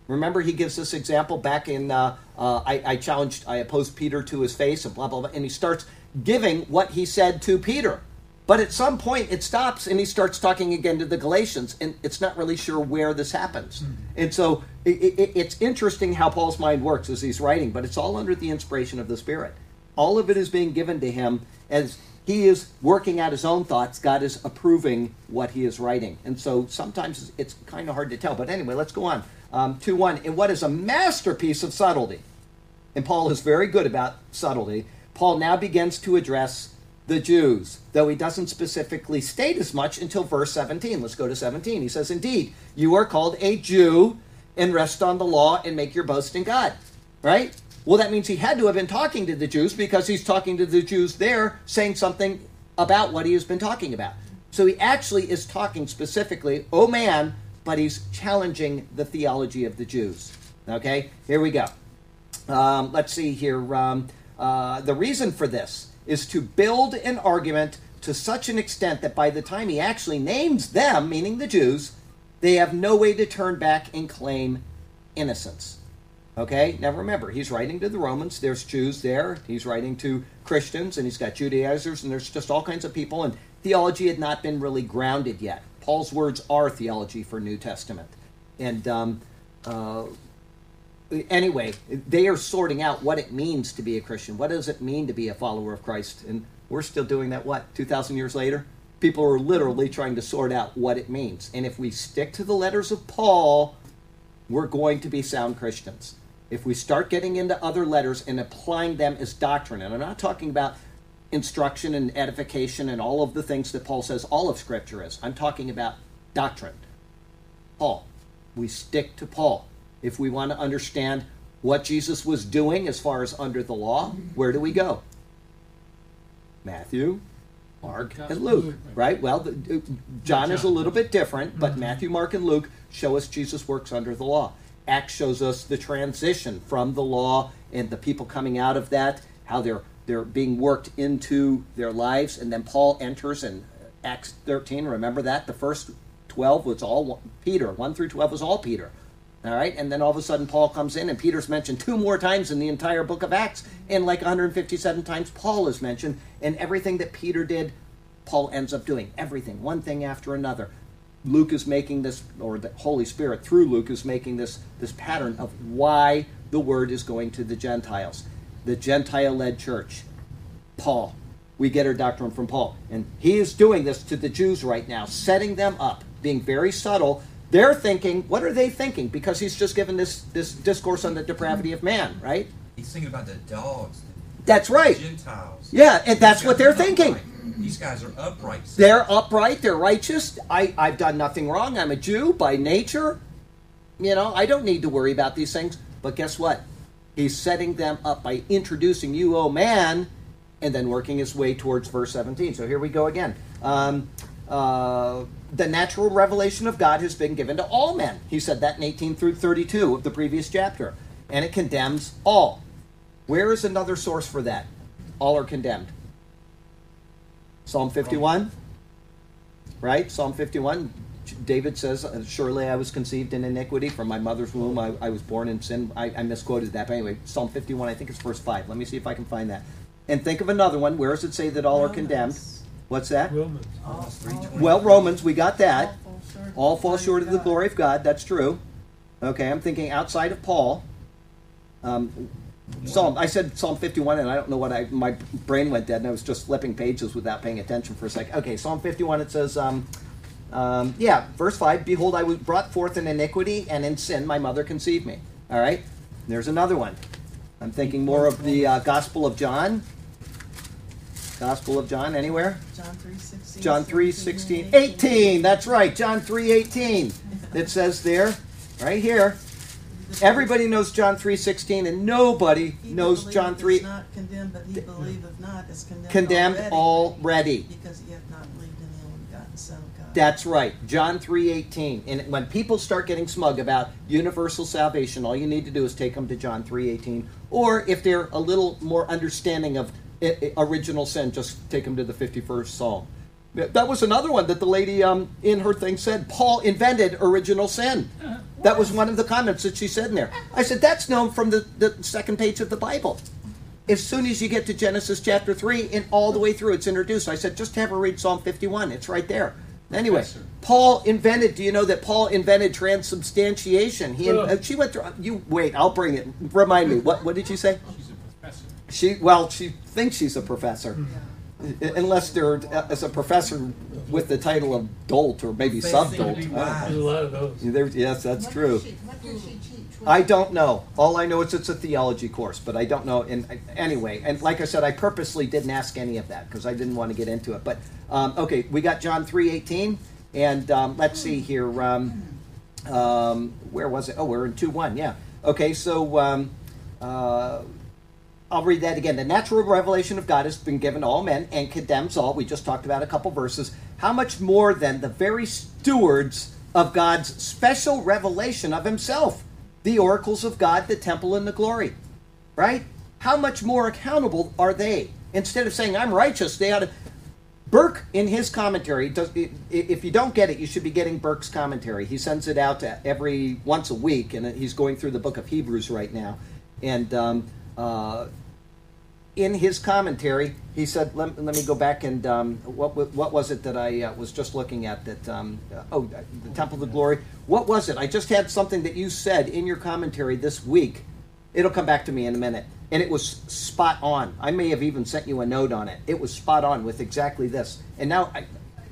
Remember, he gives this example back in, uh, uh, I, I challenged, I opposed Peter to his face and blah, blah, blah. And he starts giving what he said to Peter. But at some point, it stops, and he starts talking again to the Galatians. And it's not really sure where this happens. Mm-hmm. And so it, it, it's interesting how Paul's mind works as he's writing. But it's all under the inspiration of the Spirit. All of it is being given to him as he is working out his own thoughts. God is approving what he is writing. And so sometimes it's kind of hard to tell. But anyway, let's go on. Um, two one, in what is a masterpiece of subtlety. And Paul is very good about subtlety. Paul now begins to address the Jews, though he doesn't specifically state as much until verse seventeen. Let's go to seventeen. He says, indeed, you are called a Jew and rest on the law and make your boast in God. Right? Well, that means he had to have been talking to the Jews, because he's talking to the Jews there, saying something about what he has been talking about. So he actually is talking specifically, oh man, but he's challenging the theology of the Jews. Okay, here we go. Um, let's see here. Um, uh, the reason for this is to build an argument to such an extent that by the time he actually names them, meaning the Jews, they have no way to turn back and claim innocence. Okay, now remember, he's writing to the Romans. There's Jews there. He's writing to Christians, and he's got Judaizers, and there's just all kinds of people, and theology had not been really grounded yet. Paul's words are theology for New Testament. And um, uh, anyway, they are sorting out what it means to be a Christian. What does it mean to be a follower of Christ? And we're still doing that, what, two thousand years later? People are literally trying to sort out what it means. And if we stick to the letters of Paul, we're going to be sound Christians. If we start getting into other letters and applying them as doctrine, and I'm not talking about instruction and edification and all of the things that Paul says all of Scripture is. I'm talking about doctrine. Paul. We stick to Paul. If we want to understand what Jesus was doing as far as under the law, where do we go? Matthew, Mark, and Luke, right? Well, the, John is a little bit different, but Matthew, Mark, and Luke show us Jesus works under the law. Acts shows us the transition from the law and the people coming out of that, how they're They're being worked into their lives. And then Paul enters in Acts thirteen. Remember that? The first twelve was all Peter. one through twelve was all Peter. All right? And then all of a sudden Paul comes in, and Peter's mentioned two more times in the entire book of Acts. And like one hundred fifty-seven times Paul is mentioned. And everything that Peter did, Paul ends up doing. Everything. One thing after another. Luke is making this, or the Holy Spirit through Luke is making this, this pattern of why the word is going to the Gentiles. The Gentile-led church, Paul. We get our doctrine from Paul. And he is doing this to the Jews right now, setting them up, being very subtle. They're thinking, what are they thinking? Because he's just given this, this discourse on the depravity of man, right? He's thinking about the dogs. The that's right. Gentiles. Yeah, and that's what they're thinking. Upright. These guys are upright. So. They're upright. They're righteous. I, I've done nothing wrong. I'm a Jew by nature. You know, I don't need to worry about these things. But guess what? He's setting them up by introducing you, oh man, and then working his way towards verse seventeen. So here we go again. Um, uh, the natural revelation of God has been given to all men. He said that in eighteen through thirty-two of the previous chapter. And it condemns all. Where is another source for that? All are condemned. Psalm fifty-one. Right? Psalm fifty-one. David says, surely I was conceived in iniquity. From my mother's womb, I, I was born in sin. I, I misquoted that. But anyway, Psalm fifty-one, I think it's verse five. Let me see if I can find that. And think of another one. Where does it say that all are condemned? What's that? Romans. Oh, well, Romans, we got that. All fall short of the glory of God. That's true. Okay, I'm thinking outside of Paul. Um, Psalm. I said Psalm fifty-one, and I don't know what I, my brain went dead, and I was just flipping pages without paying attention for a second. Okay, Psalm fifty-one, it says, um, um, yeah, verse five, behold, I was brought forth in iniquity, and in sin my mother conceived me. All right, there's another one. I'm thinking more of the uh, Gospel of John. Gospel of John, anywhere? John three sixteen. John three sixteen. eighteen, that's right, John three eighteen. It says there, right here. Everybody knows John three sixteen, and nobody he knows John three. He not condemned, but he believeth not is condemned, condemned already, already. Because he hath not believed in the only begotten Son of God. That's right, John three eighteen. And when people start getting smug about universal salvation, all you need to do is take them to John three eighteen. Or if they're a little more understanding of original sin, just take them to the fifty-first Psalm. That was another one that the lady um, in her thing said. Paul invented original sin. That was one of the comments that she said in there. I said, that's known from the, the second page of the Bible. As soon as you get to Genesis chapter three, and all the way through, it's introduced. I said, just have her read Psalm fifty-one. It's right there. Anyway, yes, Paul invented, do you know that Paul invented transubstantiation? He in, She went through, you wait, I'll bring it. Remind me, what, what did you say? She's a professor. She, well, she thinks she's a professor. Yeah. Unless they're as a professor with the title of dolt or maybe subdolt. Wow. There's a lot of those. There, yes, that's what true. Does she, what does she teach? I don't know. All I know is it's a theology course, but I don't know. And I, anyway, and like I said, I purposely didn't ask any of that because I didn't want to get into it. But um, okay, we got John three eighteen, and um, let's see here. Um, um, where was it? Oh, we're in two one. Yeah. Okay, so. Um, uh, I'll read that again. The natural revelation of God has been given to all men and condemns all. We just talked about a couple verses. How much more than the very stewards of God's special revelation of himself, the oracles of God, the temple, and the glory, right? How much more accountable are they? Instead of saying, I'm righteous, they ought to... Burke, in his commentary, does, if you don't get it, you should be getting Burke's commentary. He sends it out every once a week, and he's going through the book of Hebrews right now. And... Um, Uh, in his commentary, he said, let, let me go back and um, what what was it that I uh, was just looking at that, um, uh, oh, the Temple of the Glory. What was it? I just had something that you said in your commentary this week. It'll come back to me in a minute. And it was spot on. I may have even sent you a note on it. It was spot on with exactly this. And now I,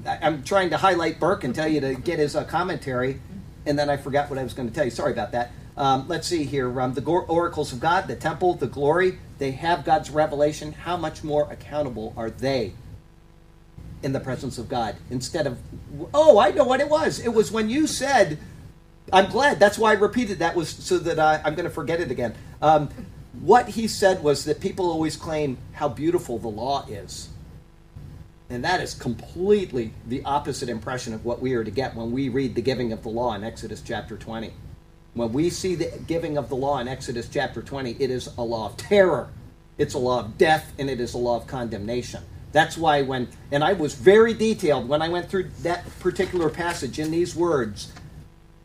I, I'm trying to highlight Burke and tell you to get his uh, commentary, and then I forgot what I was going to tell you. Sorry about that. Um, let's see here. Um, the oracles of God, the temple, the glory, they have God's revelation. How much more accountable are they in the presence of God? Instead of, oh, I know what it was. It was when you said, I'm glad. That's why I repeated that was so that I, I'm going to forget it again. Um, what he said was that people always claim how beautiful the law is. And that is completely the opposite impression of what we are to get when we read the giving of the law in Exodus chapter twenty. When we see the giving of the law in Exodus chapter twenty, it is a law of terror, it's a law of death, and it is a law of condemnation. That's why when, and I was very detailed when I went through that particular passage in these words,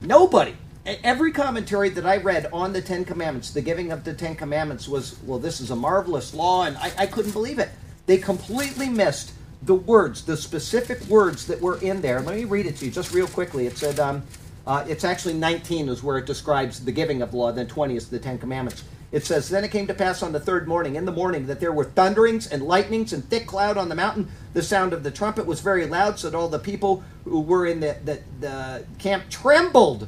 nobody, every commentary that I read on the Ten Commandments, the giving of the Ten Commandments was, well, this is a marvelous law, and I, I couldn't believe it. They completely missed the words, the specific words that were in there. Let me read it to you just real quickly. It said, um, Uh, it's actually nineteen is where it describes the giving of the law, then twenty is the Ten Commandments. It says, then it came to pass on the third morning, in the morning, that there were thunderings and lightnings and thick cloud on the mountain. The sound of the trumpet was very loud, so that all the people who were in the, the, the camp trembled.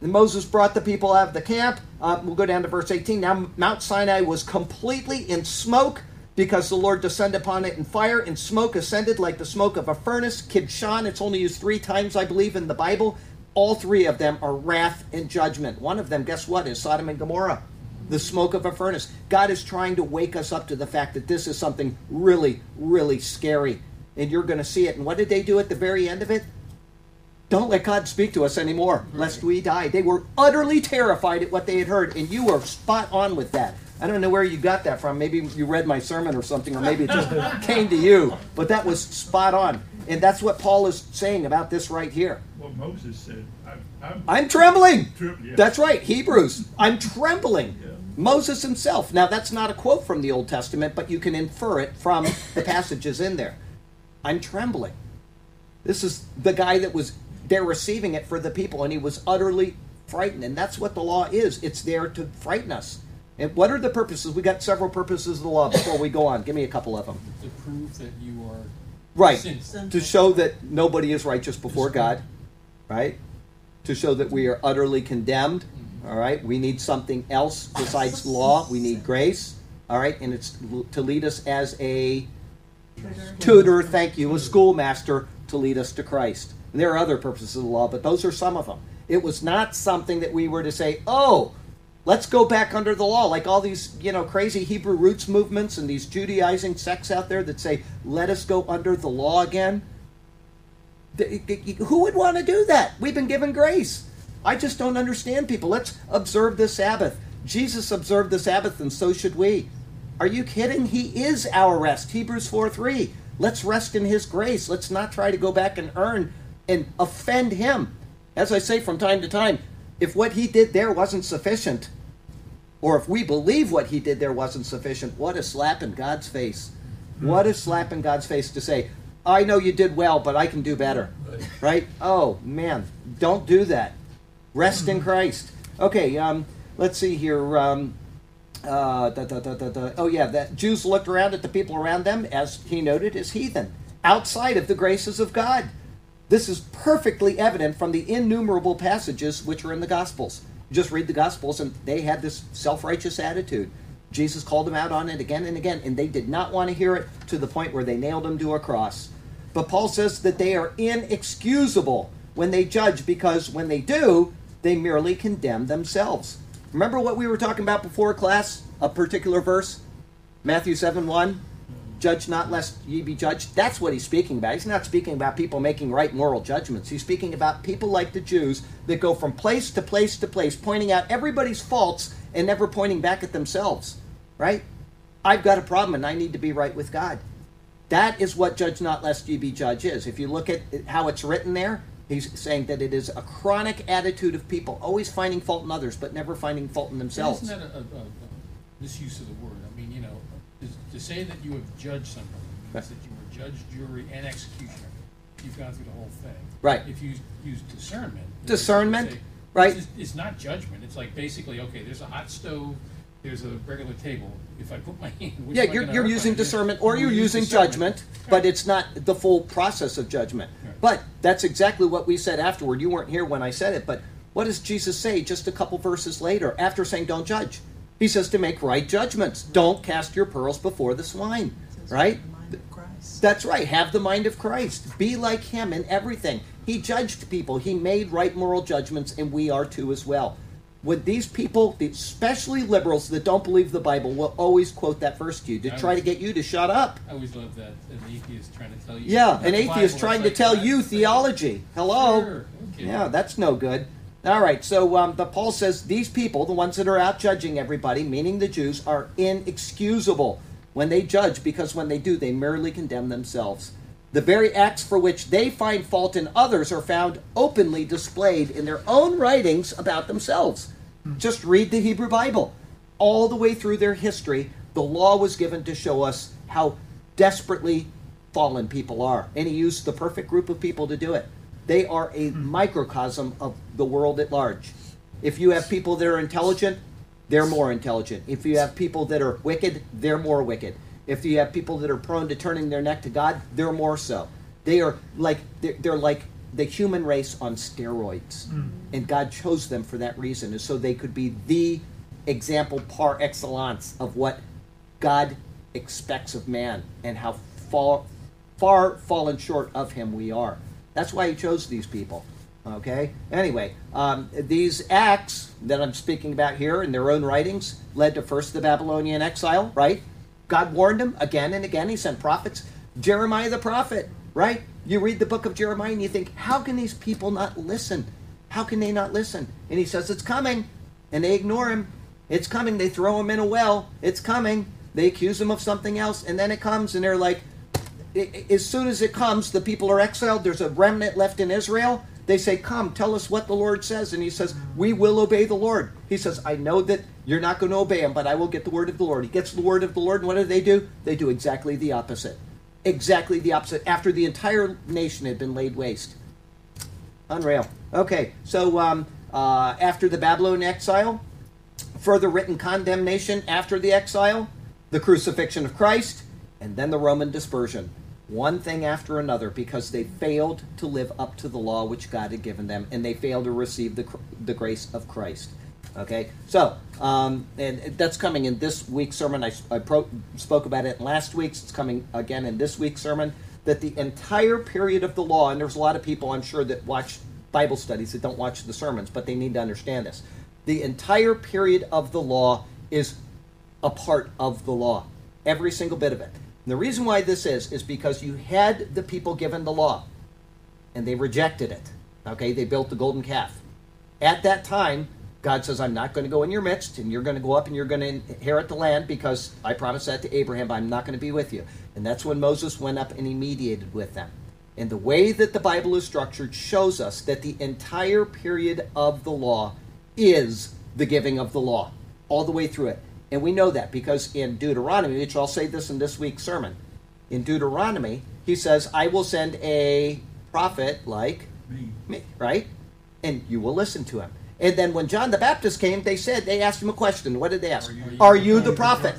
And Moses brought the people out of the camp. Uh, we'll go down to verse eighteen. Now Mount Sinai was completely in smoke, because the Lord descended upon it in fire, and smoke ascended like the smoke of a furnace. Kibshan, it's only used three times, I believe, in the Bible. All three of them are wrath and judgment. One of them, guess what, is Sodom and Gomorrah, the smoke of a furnace. God is trying to wake us up to the fact that this is something really, really scary, and you're going to see it. And what did they do at the very end of it? Don't let God speak to us anymore, lest we die. They were utterly terrified at what they had heard, and you were spot on with that. I don't know where you got that from. Maybe you read my sermon or something, or maybe it just came to you. But that was spot on. And that's what Paul is saying about this right here. Well, Moses said, I'm, I'm, I'm trembling. Trem- yeah. That's right, Hebrews. I'm trembling. Yeah. Moses himself. Now, that's not a quote from the Old Testament, but you can infer it from the passages in there. I'm trembling. This is the guy that was there receiving it for the people, and he was utterly frightened. And that's what the law is. It's there to frighten us. And what are the purposes? We got several purposes of the law. Before we go on, give me a couple of them. To prove that you are right. Sinful. To show that nobody is righteous before God. Right? To show that we are utterly condemned. Mm-hmm. All right? We need something else besides law. We need grace. All right? And it's to lead us as a tutor. tutor thank you. A schoolmaster to lead us to Christ. And there are other purposes of the law, but those are some of them. It was not something that we were to say, oh, let's go back under the law, like all these, you know, crazy Hebrew roots movements and these Judaizing sects out there that say, let us go under the law again. Who would want to do that? We've been given grace. I just don't understand people. Let's observe the Sabbath. Jesus observed the Sabbath, and so should we. Are you kidding? He is our rest. Hebrews four three. Let's rest in his grace. Let's not try to go back and earn and offend him. As I say from time to time, if what he did there wasn't sufficient, or if we believe what he did there wasn't sufficient, what a slap in God's face. What a slap in God's face to say, I know you did well, but I can do better. Right? Oh, man, don't do that. Rest in Christ. Okay, um, let's see here. Um, uh, da, da, da, da, da. Oh, yeah, the Jews looked around at the people around them, as he noted, as heathen, outside of the graces of God. This is perfectly evident from the innumerable passages which are in the Gospels. You just read the Gospels, and they had this self-righteous attitude. Jesus called them out on it again and again, and they did not want to hear it, to the point where they nailed him to a cross. But Paul says that they are inexcusable when they judge, because when they do, they merely condemn themselves. Remember what we were talking about before class? A particular verse? Matthew seven one. Judge not, lest ye be judged. That's what he's speaking about. He's not speaking about people making right moral judgments. He's speaking about people like the Jews that go from place to place to place, pointing out everybody's faults and never pointing back at themselves, right? I've got a problem, and I need to be right with God. That is what judge not, lest ye be judged is. If you look at how it's written there, he's saying that it is a chronic attitude of people, always finding fault in others, but never finding fault in themselves. Isn't that a, a, a misuse of the word? I mean, you know, to say that you have judged somebody means that you were judge, jury, and executioner. You've gone through the whole thing. Right. If you use discernment. Discernment, say, right. Is, it's not judgment. It's like basically, okay, there's a hot stove, there's a regular table. If I put my hand... Yeah, you're, you're using discernment, or you're using judgment, but it's not the full process of judgment. Right. But that's exactly what we said afterward. You weren't here when I said it, but what does Jesus say just a couple verses later after saying don't judge? He says to make right judgments. Don't cast your pearls before the swine, right? The mind of Christ. That's right. Have the mind of Christ. Be like him in everything. He judged people. He made right moral judgments, and we are too as well. When these people, especially liberals that don't believe the Bible, will always quote that verse to you to I try always, to get you to shut up. I always love that. An atheist trying to tell you. Yeah, an atheist trying to tell you theology. Hello. Sure. Okay. Yeah, that's no good. All right, so um, the Paul says these people, the ones that are out judging everybody, meaning the Jews, are inexcusable when they judge, because when they do, they merely condemn themselves. The very acts for which they find fault in others are found openly displayed in their own writings about themselves. Just read the Hebrew Bible. All the way through their history, the law was given to show us how desperately fallen people are, and he used the perfect group of people to do it. They are a microcosm of the world at large. If you have people that are intelligent, they're more intelligent. If you have people that are wicked, they're more wicked. If you have people that are prone to turning their neck to God, they're more so. They are like they're, they're like the human race on steroids. Mm. And God chose them for that reason, and so they could be the example par excellence of what God expects of man and how far, far fallen short of him we are. That's why he chose these people, okay? Anyway, um, these acts that I'm speaking about here in their own writings led to first the Babylonian exile, right? God warned them again and again. He sent prophets. Jeremiah the prophet, right? You read the book of Jeremiah and you think, how can these people not listen? How can they not listen? And he says, it's coming. And they ignore him. It's coming. They throw him in a well. It's coming. They accuse him of something else. And then it comes and they're like, as soon as it comes, the people are exiled. There's a remnant left in Israel. They say, come, tell us what the Lord says. And he says, we will obey the Lord. He says, I know that you're not going to obey him, but I will get the word of the Lord. He gets the word of the Lord, and what do they do? They do exactly the opposite. Exactly the opposite, after the entire nation had been laid waste. Unreal. Okay, so um, uh, after the Babylonian exile, further written condemnation after the exile, the crucifixion of Christ, and then the Roman dispersion. One thing after another, because they failed to live up to the law which God had given them, and they failed to receive the the grace of Christ. Okay, so um, and that's coming in this week's sermon. I, I pro- spoke about it in last week's. It's coming again in this week's sermon. That the entire period of the law, and there's a lot of people I'm sure that watch Bible studies that don't watch the sermons, but they need to understand this. The entire period of the law is a part of the law, every single bit of it. And the reason why this is, is because you had the people given the law, and they rejected it. Okay, they built the golden calf. At that time, God says, I'm not going to go in your midst, and you're going to go up and you're going to inherit the land, because I promised that to Abraham, but I'm not going to be with you. And that's when Moses went up and he mediated with them. And the way that the Bible is structured shows us that the entire period of the law is the giving of the law, all the way through it. And we know that because in Deuteronomy, which I'll say this in this week's sermon, in Deuteronomy, he says, I will send a prophet like me, me right? And you will listen to him. And then when John the Baptist came, they said, they asked him a question. What did they ask? Are you, are you, are you the prophet?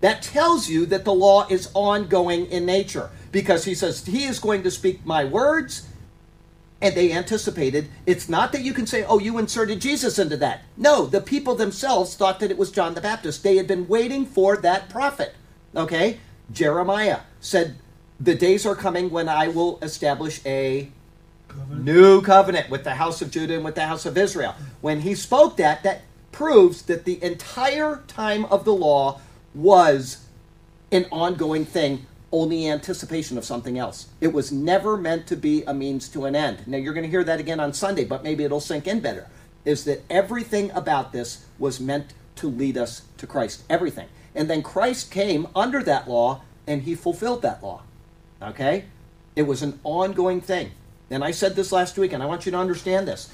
That tells you that the law is ongoing in nature, because he says, he is going to speak my words, and they anticipated. It's not that you can say, oh, you inserted Jesus into that. No, the people themselves thought that it was John the Baptist. They had been waiting for that prophet. Okay? Jeremiah said, the days are coming when I will establish a covenant. New covenant with the house of Judah and with the house of Israel. When he spoke that, that proves that the entire time of the law was an ongoing thing, only anticipation of something else. It was never meant to be a means to an end. Now, you're going to hear that again on Sunday, but maybe it'll sink in better, is that everything about this was meant to lead us to Christ, everything. And then Christ came under that law, and he fulfilled that law, okay? It was an ongoing thing. And I said this last week, and I want you to understand this.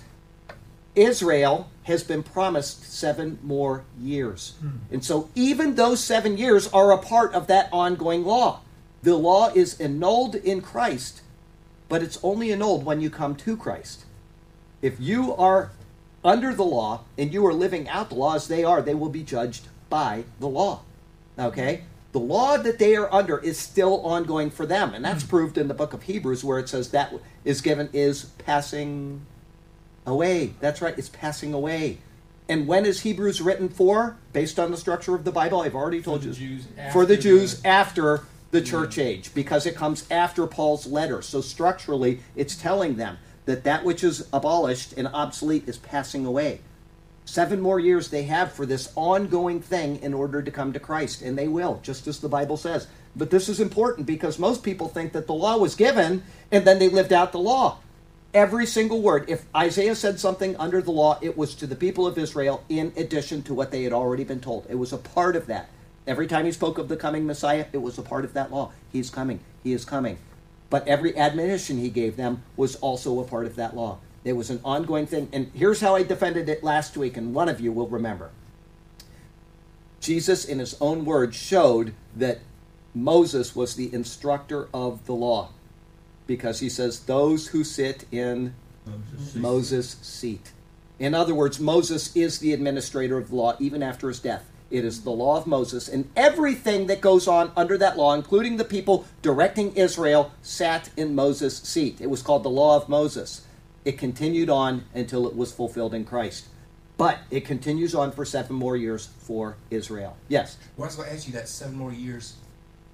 Israel has been promised seven more years. Hmm. And so even those seven years are a part of that ongoing law. The law is annulled in Christ, but it's only annulled when you come to Christ. If you are under the law and you are living out the law as they are, they will be judged by the law. Okay? The law that they are under is still ongoing for them, and that's proved in the book of Hebrews, where it says that is given is passing away. That's right, it's passing away. And when is Hebrews written for? Based on the structure of the Bible, I've already told you. For the Jews after, for the, Jews the, after the church yeah. age, because it comes after Paul's letter. So structurally, it's telling them that that which is abolished and obsolete is passing away. Seven more years they have for this ongoing thing in order to come to Christ, and they will, just as the Bible says. But this is important because most people think that the law was given and then they lived out the law. Every single word. If Isaiah said something under the law, it was to the people of Israel in addition to what they had already been told. It was a part of that. Every time he spoke of the coming Messiah, it was a part of that law. He's coming. He is coming. But every admonition he gave them was also a part of that law. It was an ongoing thing. And here's how I defended it last week, and one of you will remember. Jesus, in his own words, showed that Moses was the instructor of the law, because he says, those who sit in Moses' seat. Moses' seat. In other words, Moses is the administrator of the law, even after his death. It is the law of Moses, and everything that goes on under that law, including the people directing Israel, sat in Moses' seat. It was called the law of Moses. It continued on until it was fulfilled in Christ. But it continues on for seven more years for Israel. Yes? Well, I was going to ask you that seven more years,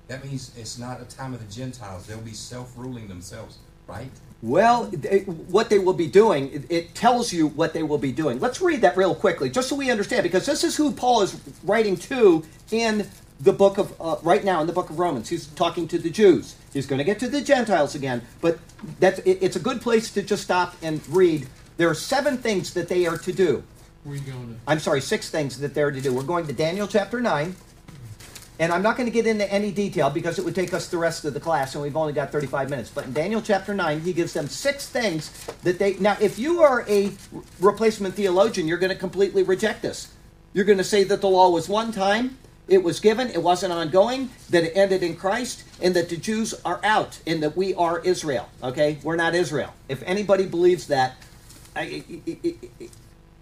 that means it's not a time of the Gentiles. They'll be self-ruling themselves, right? Well, they, what they will be doing, it, it tells you what they will be doing. Let's read that real quickly, just so we understand, because this is who Paul is writing to in the book of, uh, right now in the book of Romans. He's talking to the Jews. He's going to get to the Gentiles again, but that's it, it's a good place to just stop and read. There are seven things that they are to do. Where are you going to? I'm sorry, six things that they're to do. We're going to Daniel chapter nine, and I'm not going to get into any detail because it would take us the rest of the class, and we've only got thirty-five minutes. But in Daniel chapter nine, he gives them six things that they... Now, if you are a replacement theologian, you're going to completely reject this. You're going to say that the law was one time, it was given, it wasn't ongoing, that it ended in Christ, and that the Jews are out, and that we are Israel, okay? We're not Israel. If anybody believes that, I, it, it, it,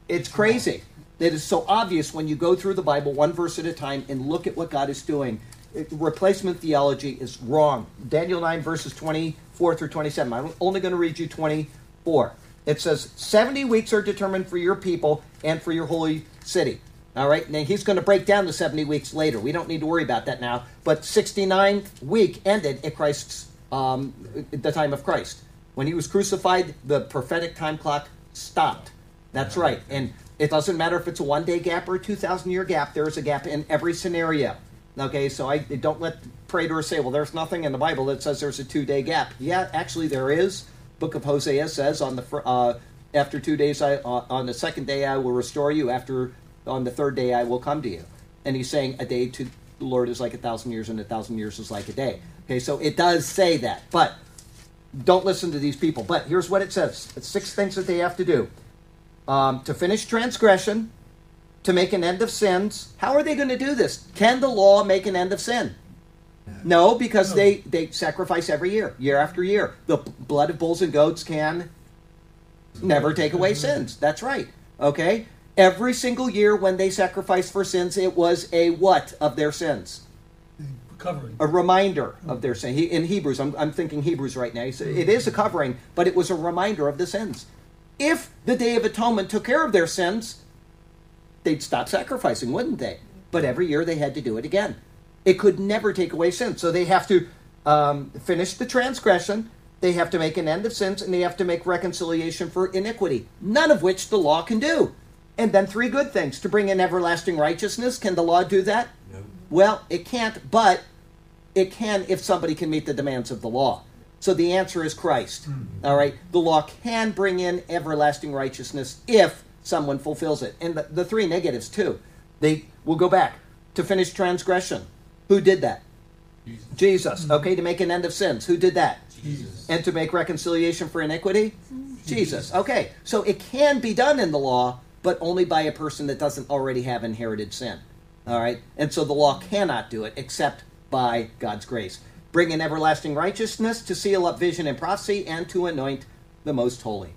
it's crazy. It is so obvious when you go through the Bible one verse at a time and look at what God is doing. It, replacement theology is wrong. Daniel nine, verses twenty-four through twenty-seven. I'm only going to read you twenty-four. It says, seventy weeks are determined for your people and for your holy city. All right, now he's going to break down the seventy weeks later. We don't need to worry about that now. But sixty-ninth week ended at Christ's, um, at the time of Christ. When he was crucified, the prophetic time clock stopped. That's right. And it doesn't matter if it's a one-day gap or a two thousand year gap. There is a gap in every scenario. Okay, so I don't let praters say, well, there's nothing in the Bible that says there's a two-day gap. Yeah, actually there is. Book of Hosea says, on the uh, after two days, I, uh, on the second day I will restore you, after... on the third day I will come to you. And he's saying a day to the Lord is like a thousand years, and a thousand years is like a day. Okay, so it does say that, but don't listen to these people. But here's what it says. It's six things that they have to do. Um, to finish transgression, to make an end of sins. How are they going to do this? Can the law make an end of sin? No, because no. They, they sacrifice every year, year after year. The blood of bulls and goats can never take away sins. That's right. Okay? Every single year when they sacrificed for sins, it was a what of their sins? A covering. A reminder of their sin. In Hebrews, I'm, I'm thinking Hebrews right now. It is a covering, but it was a reminder of the sins. If the Day of Atonement took care of their sins, they'd stop sacrificing, wouldn't they? But every year they had to do it again. It could never take away sin. So they have to um, finish the transgression, they have to make an end of sins, and they have to make reconciliation for iniquity, none of which the law can do. And then three good things. To bring in everlasting righteousness. Can the law do that? No. Well, it can't, but it can if somebody can meet the demands of the law. So the answer is Christ. Mm-hmm. All right? The law can bring in everlasting righteousness if someone fulfills it. And the, the three negatives, too. They will go back. To finish transgression. Who did that? Jesus. Jesus. Mm-hmm. Okay, to make an end of sins. Who did that? Jesus. And to make reconciliation for iniquity? Jesus. Jesus. Okay, so it can be done in the law, but only by a person that doesn't already have inherited sin. All right? And so the law cannot do it except by God's grace. Bring in everlasting righteousness, to seal up vision and prophecy, and to anoint the most holy.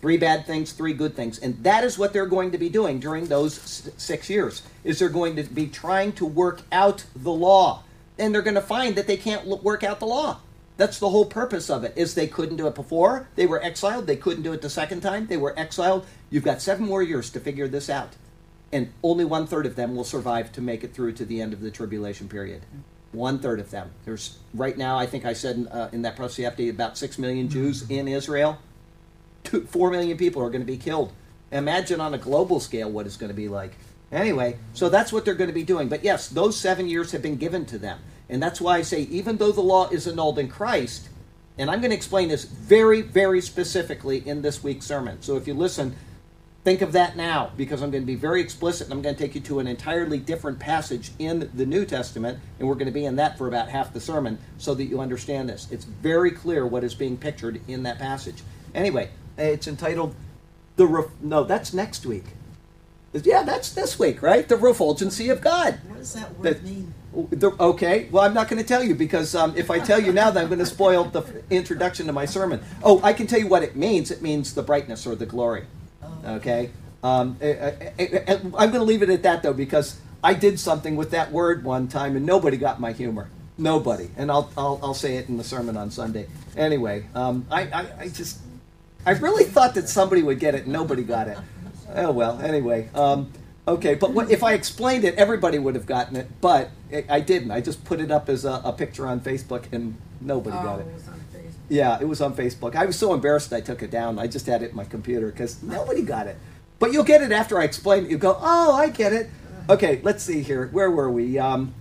Three bad things, three good things. And that is what they're going to be doing during those six years, is they're going to be trying to work out the law. And they're going to find that they can't work out the law. That's the whole purpose of it, is they couldn't do it before. They were exiled. They couldn't do it the second time. They were exiled. You've got seven more years to figure this out. And only one-third of them will survive to make it through to the end of the tribulation period. One-third of them. There's right now, I think I said uh, in that prophecy update, about six million Jews in Israel. Two, Four million people are going to be killed. Imagine on a global scale what it's going to be like. Anyway, so that's what they're going to be doing. But yes, those seven years have been given to them. And that's why I say, even though the law is annulled in Christ, and I'm going to explain this very, very specifically in this week's sermon. So if you listen, think of that now, because I'm going to be very explicit, and I'm going to take you to an entirely different passage in the New Testament, and we're going to be in that for about half the sermon so that you understand this. It's very clear what is being pictured in that passage. Anyway, it's entitled, the Re- no, that's next week. Yeah, that's this week, right? The refulgency of God. What does that word the, mean? The, okay, well, I'm not going to tell you, because um, if I tell you now, then I'm going to spoil the introduction to my sermon. Oh, I can tell you what it means. It means the brightness or the glory. Okay? Um, I, I, I, I'm going to leave it at that, though, because I did something with that word one time, and nobody got my humor. Nobody. And I'll I'll, I'll say it in the sermon on Sunday. Anyway, um, I, I, I just, I really thought that somebody would get it, and nobody got it. Oh, well, anyway. Um, okay, but what, if I explained it, everybody would have gotten it, but it, I didn't. I just put it up as a, a picture on Facebook, and nobody oh, got it. It was on Facebook. Yeah, it was on Facebook. I was so embarrassed I took it down. I just had it in my computer because nobody got it. But you'll get it after I explain it. You'll go, oh, I get it. Okay, let's see here. Where were we? Um,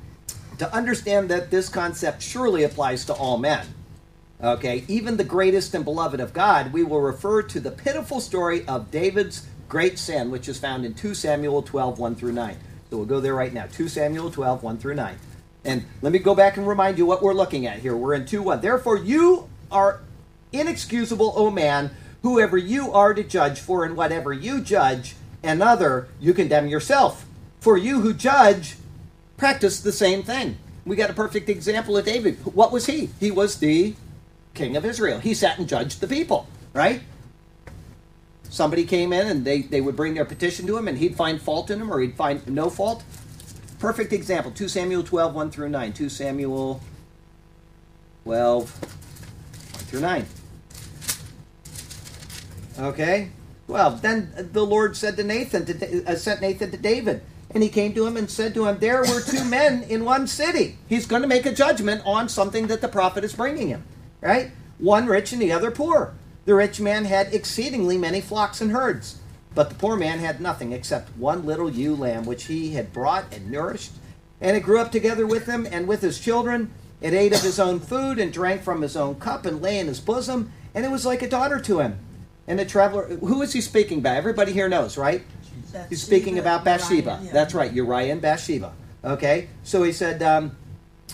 to understand that this concept surely applies to all men. Okay, even the greatest and beloved of God, we will refer to the pitiful story of David's great sin, which is found in two Samuel twelve, one through nine. So we'll go there right now. two Samuel twelve, one through nine. And let me go back and remind you what we're looking at here. We're in two one. Therefore, you are inexcusable, O man, whoever you are to judge, for in whatever you judge another, you condemn yourself. For you who judge practiced the same thing. We got a perfect example of David. What was he? He was the king of Israel. He sat and judged the people, right? Somebody came in and they, they would bring their petition to him and he'd find fault in him or he'd find no fault. Perfect example. Second Samuel twelve, one through nine. Second Samuel twelve, one through nine. Okay? Well, then the Lord said to Nathan, to, uh, sent Nathan to David. And he came to him and said to him, there were two men in one city. He's going to make a judgment on something that the prophet is bringing him, right? One rich and the other poor. The rich man had exceedingly many flocks and herds, but the poor man had nothing except one little ewe lamb, which he had brought and nourished. And it grew up together with him and with his children. It ate of his own food and drank from his own cup and lay in his bosom. And it was like a daughter to him. And the traveler, who is he speaking about? Everybody here knows, right? Bathsheba. He's speaking about Bathsheba. Uriah, yeah. That's right, Uriah and Bathsheba. Okay, so he said, um,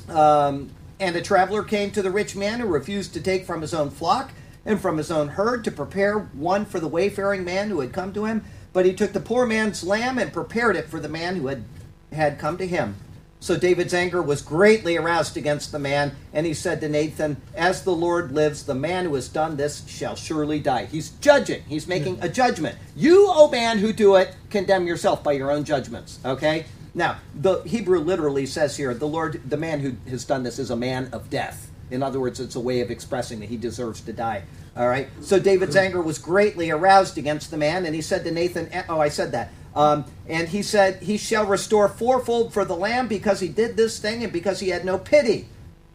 um, and a traveler came to the rich man who refused to take from his own flock and from his own herd to prepare one for the wayfaring man who had come to him. But he took the poor man's lamb and prepared it for the man who had, had come to him. So David's anger was greatly aroused against the man, and he said to Nathan, as the Lord lives, the man who has done this shall surely die. He's judging. He's making a judgment. You, O man who do it, condemn yourself by your own judgments. Okay? Now, the Hebrew literally says here, the Lord, the man who has done this is a man of death. In other words, it's a way of expressing that he deserves to die. All right? So David's anger was greatly aroused against the man, and he said to Nathan, oh, I said that. Um, and he said, he shall restore fourfold for the lamb because he did this thing and because he had no pity.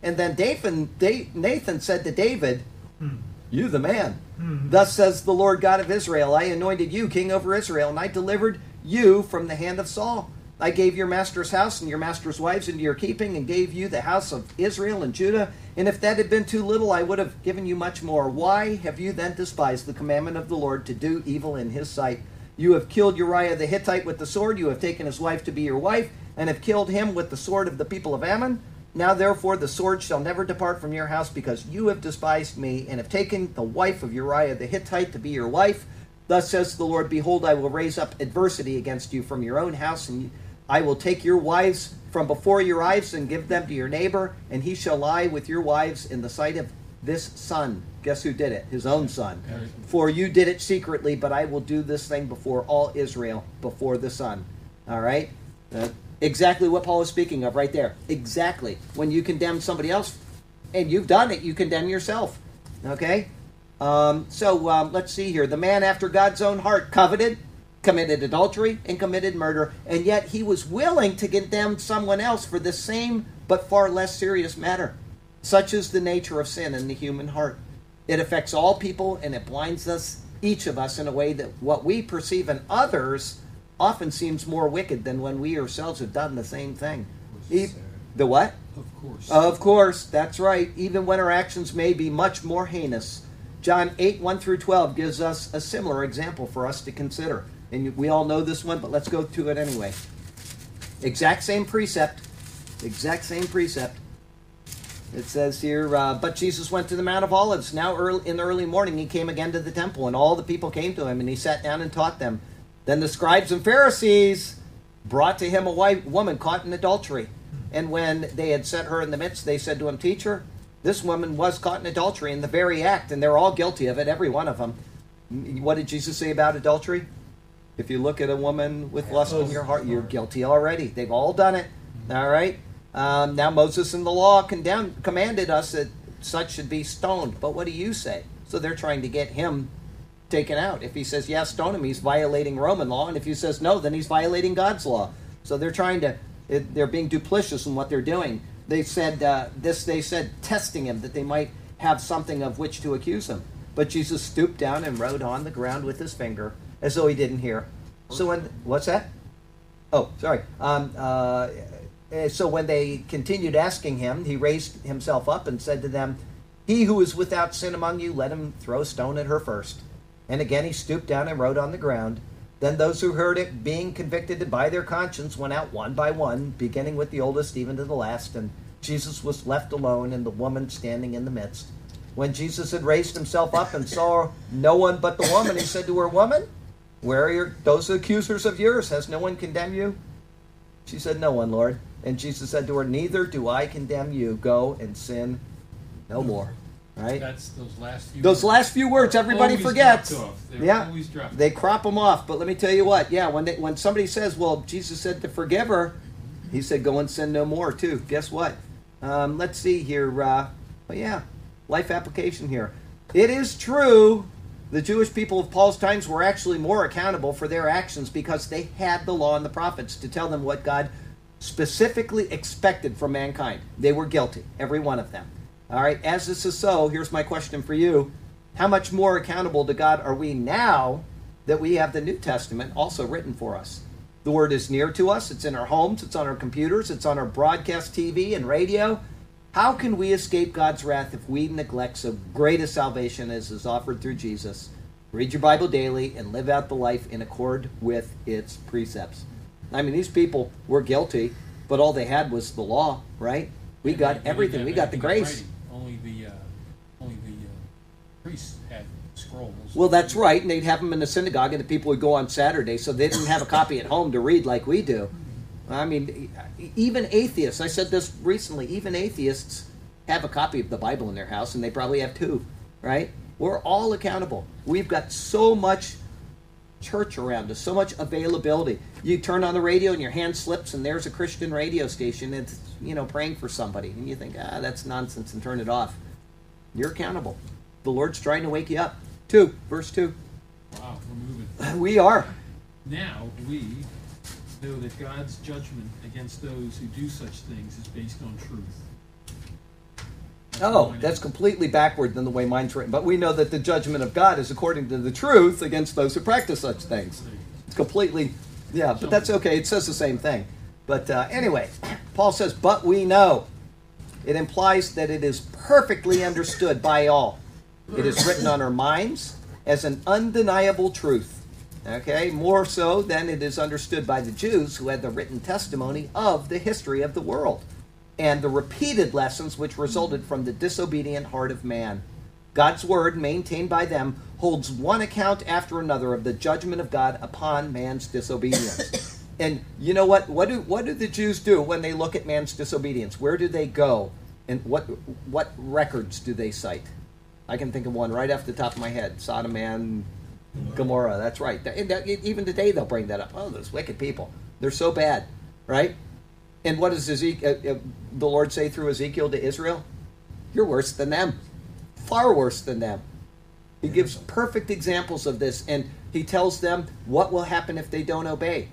And then Nathan, Nathan said to David, hmm. you the man. Hmm. Thus says the Lord God of Israel, I anointed you king over Israel, and I delivered you from the hand of Saul. I gave your master's house and your master's wives into your keeping and gave you the house of Israel and Judah. And if that had been too little, I would have given you much more. Why have you then despised the commandment of the Lord to do evil in his sight? You have killed Uriah the Hittite with the sword. You have taken his wife to be your wife, and have killed him with the sword of the people of Ammon. Now, therefore, the sword shall never depart from your house, because you have despised me, and have taken the wife of Uriah the Hittite to be your wife. Thus says the Lord, behold, I will raise up adversity against you from your own house, and I will take your wives from before your eyes and give them to your neighbor, and he shall lie with your wives in the sight of this son. Guess who did it? His own son. For you did it secretly, but I will do this thing before all Israel, before the sun. All right? Uh, exactly what Paul is speaking of right there. Exactly. When you condemn somebody else, and you've done it, you condemn yourself. Okay? Um, so um, let's see here. The man after God's own heart coveted, committed adultery, and committed murder, and yet he was willing to condemn someone else for the same but far less serious matter. Such is the nature of sin in the human heart. It affects all people, and it blinds us, each of us, in a way that what we perceive in others often seems more wicked than when we ourselves have done the same thing. E- the what? Of course. Of course, that's right. Even when our actions may be much more heinous. John eight, one through twelve gives us a similar example for us to consider. And we all know this one, but let's go to it anyway. Exact same precept. Exact same precept. It says here, uh, but Jesus went to the Mount of Olives. Now early, in the early morning he came again to the temple, and all the people came to him, and he sat down and taught them. Then the scribes and Pharisees brought to him a white woman caught in adultery. And when they had set her in the midst, they said to him, Teacher, this woman was caught in adultery in the very act, and they're all guilty of it, every one of them. What did Jesus say about adultery? If you look at a woman with lust in your heart, you're guilty already. They've all done it. All right? Um, now Moses and the law condemned, commanded us that such should be stoned. But what do you say? So they're trying to get him taken out. If he says, yes, stone him, he's violating Roman law. And if he says no, then he's violating God's law. So they're trying to, they're being duplicitous in what they're doing. They said uh, this, they said, testing him, that they might have something of which to accuse him. But Jesus stooped down and wrote on the ground with his finger, as though he didn't hear. So when, what's that? Oh, sorry. Um, uh... So when they continued asking him, he raised himself up and said to them, He who is without sin among you, let him throw a stone at her first. And again he stooped down and wrote on the ground. Then those who heard it, being convicted by their conscience, went out one by one, beginning with the oldest even to the last. And Jesus was left alone, and the woman standing in the midst. When Jesus had raised himself up and saw no one but the woman, he said to her, Woman, where are your, those accusers of yours? Has no one condemned you? She said, No one, Lord. And Jesus said to her, neither do I condemn you. Go and sin no more. Right? That's those last few those words. last few words everybody forgets. Yeah, they crop them off. But let me tell you what. Yeah, when they, when somebody says, well, Jesus said to forgive her, he said, go and sin no more too. Guess what? Um, let's see here. Uh, well, yeah, life application here. It is true the Jewish people of Paul's times were actually more accountable for their actions because they had the law and the prophets to tell them what God specifically expected from mankind. They were guilty, every one of them. All right, as this is so, here's my question for you. How much more accountable to God are we now that we have the New Testament also written for us? The Word is near to us. It's in our homes. It's on our computers. It's on our broadcast T V and radio. How can we escape God's wrath if we neglect so great a salvation as is offered through Jesus? Read your Bible daily and live out the life in accord with its precepts. I mean, these people were guilty, but all they had was the law, right? We and got everything. We got the grace. Only the, uh, only the uh, priests had scrolls. Well, that's right, and they'd have them in the synagogue, and the people would go on Saturday, so they didn't have a copy at home to read like we do. I mean, even atheists, I said this recently, even atheists have a copy of the Bible in their house, and they probably have two, right? We're all accountable. We've got so much church around us, so much availability. You turn on the radio and your hand slips and there's a Christian radio station that's, you know, praying for somebody. And you think, ah, that's nonsense, and turn it off. You're accountable. The Lord's trying to wake you up. Two, verse two. Wow, we're moving. We are. Now we know that God's judgment against those who do such things is based on truth. That's oh, that's is. completely backward than the way mine's written. But we know that the judgment of God is according to the truth against those who practice such things. It's completely, yeah, but that's okay. It says the same thing. But uh, anyway, Paul says, but we know. It implies that it is perfectly understood by all. It is written on our minds as an undeniable truth. Okay, more so than it is understood by the Jews who had the written testimony of the history of the world and the repeated lessons which resulted from the disobedient heart of man. God's word, maintained by them, holds one account after another of the judgment of God upon man's disobedience. And you know what? What do what do the Jews do when they look at man's disobedience? Where do they go? And what what records do they cite? I can think of one right off the top of my head. Sodom and Gomorrah, that's right. Even today they'll bring that up. Oh, those wicked people. They're so bad, right? And what does Ezekiel, the Lord say through Ezekiel to Israel? You're worse than them. Far worse than them. He gives perfect examples of this, and he tells them what will happen if they don't obey.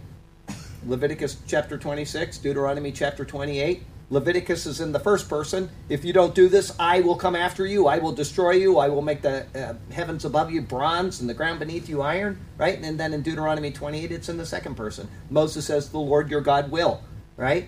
Leviticus chapter twenty-six, Deuteronomy chapter twenty-eight. Leviticus is in the first person. If you don't do this, I will come after you. I will destroy you. I will make the uh, heavens above you bronze and the ground beneath you iron. Right? And then in Deuteronomy twenty-eight, it's in the second person. Moses says, the Lord your God will. Right?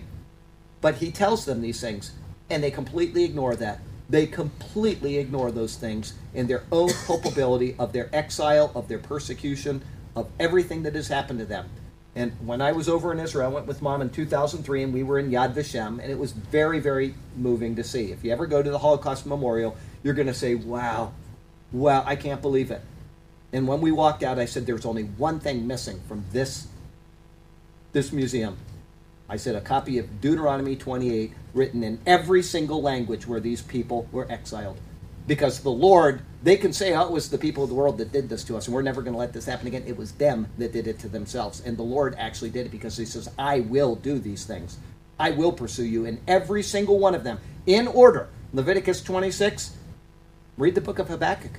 But he tells them these things, and they completely ignore that. They completely ignore those things in their own culpability of their exile, of their persecution, of everything that has happened to them. And when I was over in Israel, I went with Mom in two thousand three, and we were in Yad Vashem, and it was very, very moving to see. If you ever go to the Holocaust Memorial, you're going to say, wow, wow, I can't believe it. And when we walked out, I said, there's only one thing missing from this, this museum. I said, a copy of Deuteronomy twenty-eight, written in every single language where these people were exiled. Because the Lord, they can say, oh, it was the people of the world that did this to us, and we're never going to let this happen again. It was them that did it to themselves. And the Lord actually did it because he says, I will do these things. I will pursue you in every single one of them. In order, Leviticus twenty-six, read the book of Habakkuk.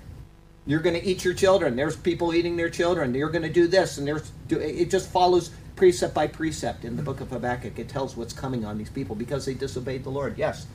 You're going to eat your children. There's people eating their children. You're going to do this. And there's it just follows precept by precept in the book of Habakkuk. It tells what's coming on these people because they disobeyed the Lord. Yes.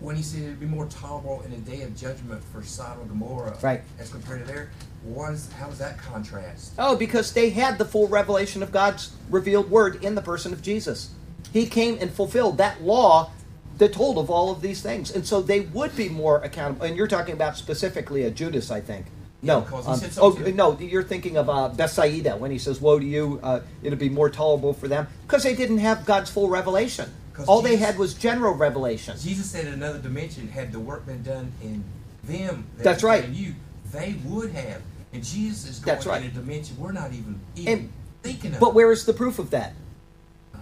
When he said it would be more tolerable in a day of judgment for Sodom and Gomorrah, right, as compared to there, what is, how does that contrast? Oh, because they had the full revelation of God's revealed word in the person of Jesus. He came and fulfilled that law that told of all of these things. And so they would be more accountable. And you're talking about specifically a Judas, I think. No, yeah, um, oh, no, you're thinking of uh, Bethsaida when he says, woe to you, uh, it'll be more tolerable for them. Because they didn't have God's full revelation. All Jesus, they had was general revelation. Jesus said in another dimension, had the work been done in them, that that's right, in you, they would have. And Jesus is going that's right. in a dimension we're not even, even and, thinking of. But where is the proof of that? Uh,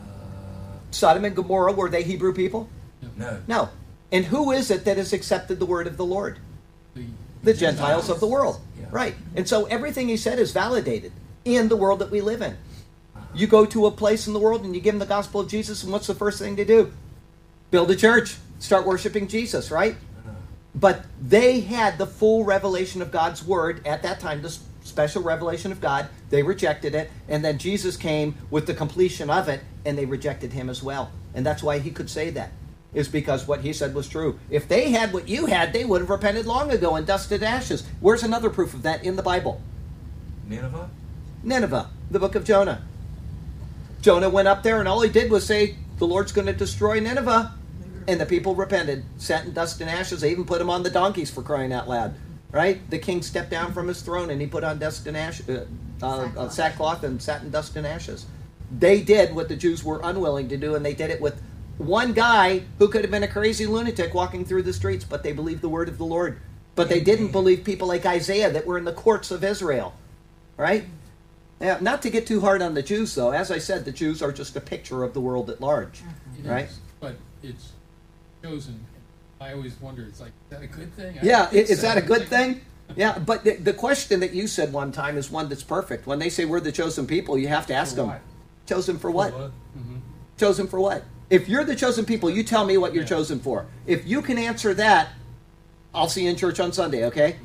Sodom and Gomorrah, were they Hebrew people? No. No. And who is it that has accepted the word of the Lord? The, the Gentiles, Gentiles of the world. Yeah. Right. And so everything he said is validated in the world that we live in. You go to a place in the world and you give them the gospel of Jesus, and what's the first thing they do? Build a church. Start worshiping Jesus, right? But they had the full revelation of God's word at that time, the special revelation of God. They rejected it, and then Jesus came with the completion of it, and they rejected him as well. And that's why he could say that, is because what he said was true. If they had what you had, they would have repented long ago and dusted ashes. Where's another proof of that in the Bible? Nineveh? Nineveh, the book of Jonah. Jonah went up there, and all he did was say, the Lord's going to destroy Nineveh. And the people repented, sat in dust and ashes. They even put him on the donkeys, for crying out loud, right? The king stepped down from his throne, and he put on dust and ash, uh, uh, sackcloth. sackcloth and sat in dust and ashes. They did what the Jews were unwilling to do, and they did it with one guy who could have been a crazy lunatic walking through the streets, but they believed the word of the Lord. But they didn't believe people like Isaiah that were in the courts of Israel, right? Now, not to get too hard on the Jews, though. As I said, the Jews are just a picture of the world at large, it right? Is, but it's... chosen. I always wonder, it's like, is that a good thing? I yeah, is so. that a good thing? Yeah, but the, the question that you said one time is one that's perfect. When they say we're the chosen people, you have to ask them, chosen for what? For what? Mm-hmm. Chosen for what? If you're the chosen people, you tell me what you're yeah. chosen for. If you can answer that, I'll see you in church on Sunday, okay? Mm-hmm.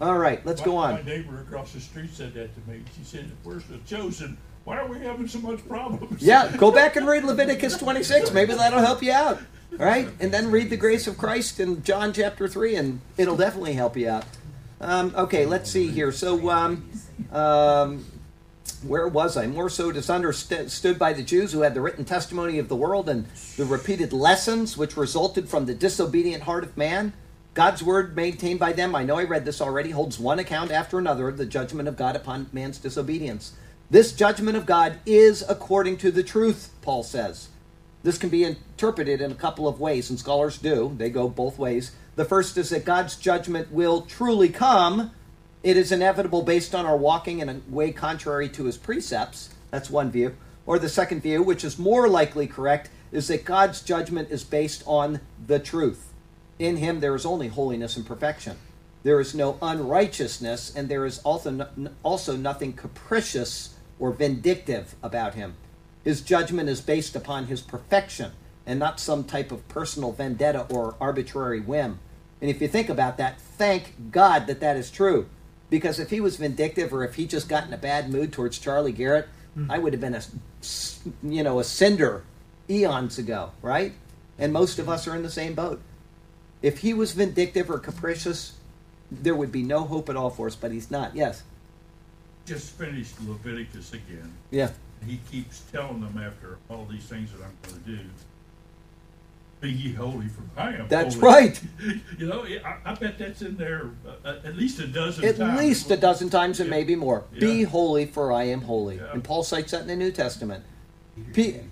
All right, let's my, go on. My neighbor across the street said that to me. She said, if we're the chosen, why are we having so much problems? Yeah, go back and read Leviticus twenty-six. Maybe that'll help you out. All right, and then read the grace of Christ in John chapter three, and it'll definitely help you out. Um, okay, let's see here. So, um, um, where was I? More so misunderstood by the Jews, who had the written testimony of the world and the repeated lessons which resulted from the disobedient heart of man. God's word maintained by them, I know I read this already, holds one account after another of the judgment of God upon man's disobedience. This judgment of God is according to the truth, Paul says. This can be interpreted in a couple of ways, and scholars do. They go both ways. The first is that God's judgment will truly come. It is inevitable based on our walking in a way contrary to his precepts. That's one view. Or the second view, which is more likely correct, is that God's judgment is based on the truth. In him there is only holiness and perfection. There is no unrighteousness, and there is also, also nothing capricious or vindictive about him. His judgment is based upon his perfection and not some type of personal vendetta or arbitrary whim. And if you think about that, thank God that that is true. Because if he was vindictive, or if he just got in a bad mood towards Charlie Garrett, mm. I would have been a, you know, a cinder eons ago, right? And most of us are in the same boat. If he was vindictive or capricious, there would be no hope at all for us, but he's not. Yes? Just finished Leviticus again. Yeah. He keeps telling them after all these things that I'm going to do, be ye holy, for I am that's holy. Right. You know, I, I bet that's in there uh, at least a dozen at times. At least a dozen times, and yeah. maybe more. Yeah. Be holy, for I am holy. Yeah. And Paul cites that in the New Testament. Peter, Pe-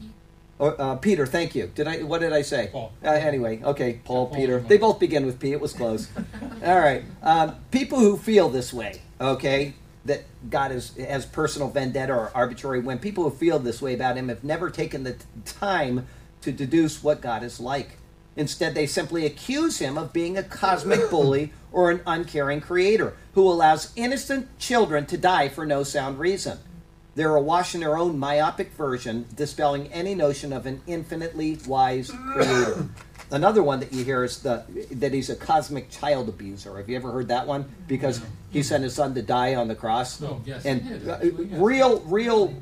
or, uh, Peter thank you. Did I? What did I say? Paul. Uh, anyway, okay, Paul, Paul Peter. They both begin with P. It was close. All right. Um, people who feel this way, okay, that God is, has personal vendetta or arbitrary whim. People who feel this way about him have never taken the t- time to deduce what God is like. Instead, they simply accuse him of being a cosmic bully or an uncaring creator who allows innocent children to die for no sound reason. They're awash in their own myopic version, dispelling any notion of an infinitely wise creator. Another one that you hear is the, that he's a cosmic child abuser. Have you ever heard that one? Because he sent his son to die on the cross. Oh, yes, and he did, actually, yes. real, real,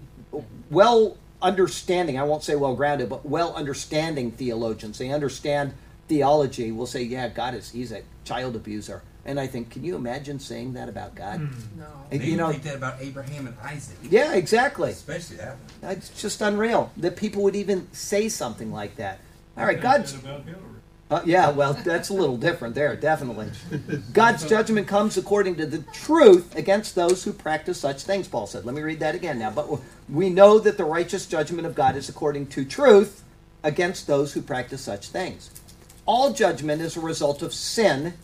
well understanding, I won't say well-grounded, but well-understanding theologians, they understand theology, will say, yeah, God is, he's a child abuser. And I think, can you imagine saying that about God? No. And, you know, think that about Abraham and Isaac. Yeah, exactly. Especially that one. It's just unreal that people would even say something like that. All right, God's. Uh, yeah, well, that's a little different there, definitely. God's judgment comes according to the truth against those who practice such things, Paul said. Let me read that again now. But we know that the righteous judgment of God is according to truth against those who practice such things. All judgment is a result of sin,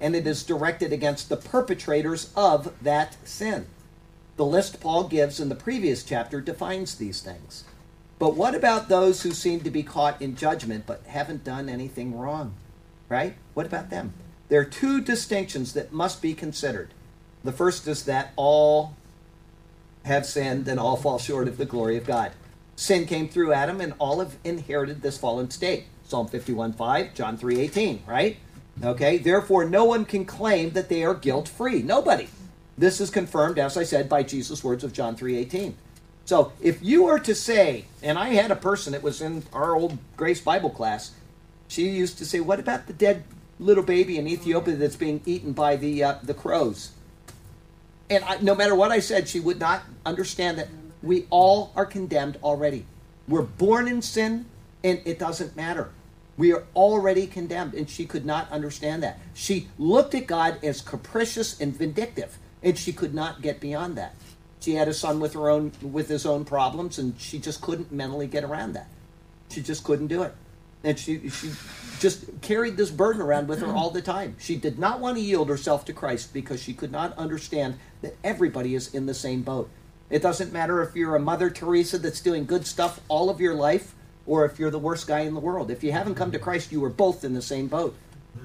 and it is directed against the perpetrators of that sin. The list Paul gives in the previous chapter defines these things. But what about those who seem to be caught in judgment but haven't done anything wrong, right? What about them? There are two distinctions that must be considered. The first is that all have sinned and all fall short of the glory of God. Sin came through Adam, and all have inherited this fallen state. Psalm fifty-one five, John three eighteen, right? Okay, therefore no one can claim that they are guilt-free. Nobody. This is confirmed, as I said, by Jesus' words of John three eighteen. So if you were to say, and I had a person that was in our old Grace Bible class, she used to say, what about the dead little baby in Ethiopia that's being eaten by the uh, the crows? And I, no matter what I said, she would not understand that we all are condemned already. We're born in sin, and it doesn't matter. We are already condemned, and she could not understand that. She looked at God as capricious and vindictive, and she could not get beyond that. She had a son with her own, with his own problems, and she just couldn't mentally get around that. She just couldn't do it. And she, she just carried this burden around with her all the time. She did not want to yield herself to Christ because she could not understand that everybody is in the same boat. It doesn't matter if you're a Mother Teresa that's doing good stuff all of your life or if you're the worst guy in the world. If you haven't come to Christ, you are both in the same boat.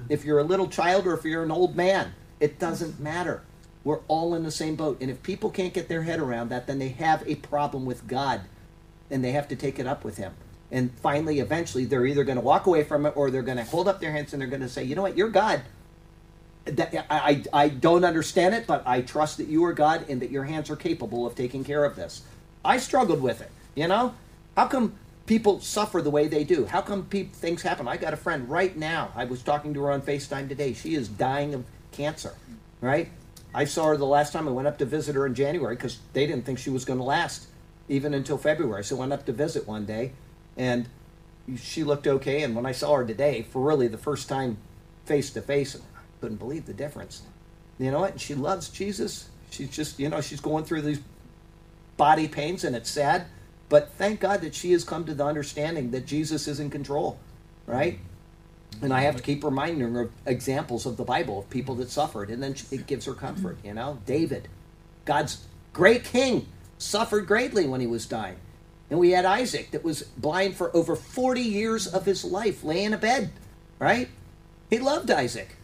If you're a little child or if you're an old man, it doesn't matter. We're all in the same boat. And if people can't get their head around that, then they have a problem with God, and they have to take it up with him. And finally, eventually, they're either going to walk away from it or they're going to hold up their hands and they're going to say, you know what, you're God. I, I, I don't understand it, but I trust that you are God and that your hands are capable of taking care of this. I struggled with it, you know? How come people suffer the way they do? How come pe- things happen? I got a friend right now. I was talking to her on FaceTime today. She is dying of cancer, right? I saw her the last time I went up to visit her in January because they didn't think she was going to last even until February. So I went up to visit one day. And she looked okay, and when I saw her today, for really the first time face-to-face, I couldn't believe the difference. You know what? And she loves Jesus. She's just, you know, she's going through these body pains, and it's sad. But thank God that she has come to the understanding that Jesus is in control, right? And I have to keep reminding her of examples of the Bible, of people that suffered, and then it gives her comfort, you know? David, God's great king, suffered greatly when he was dying. And we had Isaac that was blind for over forty years of his life, laying in a bed, right? He loved Isaac.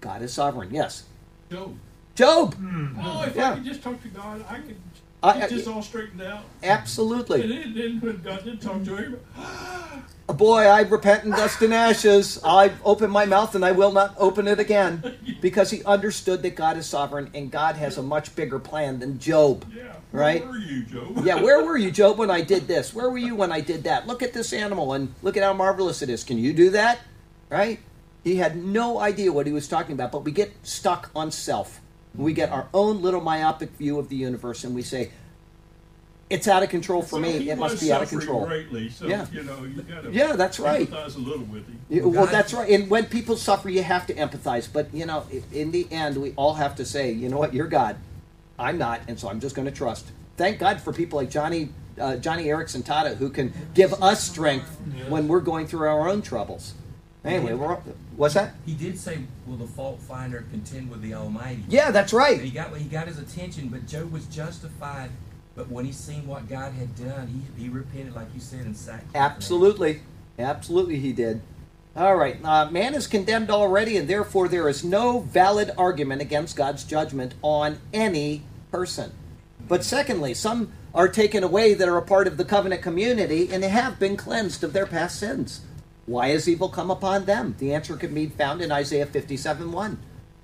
God is sovereign, yes. Job. Job. Mm-hmm. Oh, if yeah. I could just talk to God, I could get uh, this all straightened out. Absolutely. And then when God didn't talk to him, boy, I repent in dust and ashes. I open my mouth and I will not open it again. Because he understood that God is sovereign and God has a much bigger plan than Job. Yeah. Right? Where were you, Job? Yeah, where were you, Job, when I did this? Where were you when I did that? Look at this animal and look at how marvelous it is. Can you do that? Right? He had no idea what he was talking about, but we get stuck on self. We get our own little myopic view of the universe and we say, it's out of control for so me. It must be out of control. Greatly, so, yeah. You know, you gotta yeah, that's right. Empathize a little with him. You, well, God. That's right. And when people suffer, you have to empathize. But, you know, in the end, we all have to say, you know what, you're God. I'm not, and so I'm just going to trust. Thank God for people like Johnny uh, Johnny Erickson Tada who can give us strength yes. when we're going through our own troubles. Anyway, we're up, what's that? He did say, will the fault finder contend with the Almighty? Yeah, that's right. So he got he got his attention, but Job was justified. But when he seen what God had done, he, he repented, like you said, and sacrificed. Absolutely. Absolutely he did. All right. Uh, man is condemned already, and therefore there is no valid argument against God's judgment on any person. But secondly, some are taken away that are a part of the covenant community and have been cleansed of their past sins. Why has evil come upon them? The answer can be found in Isaiah fifty-seven one.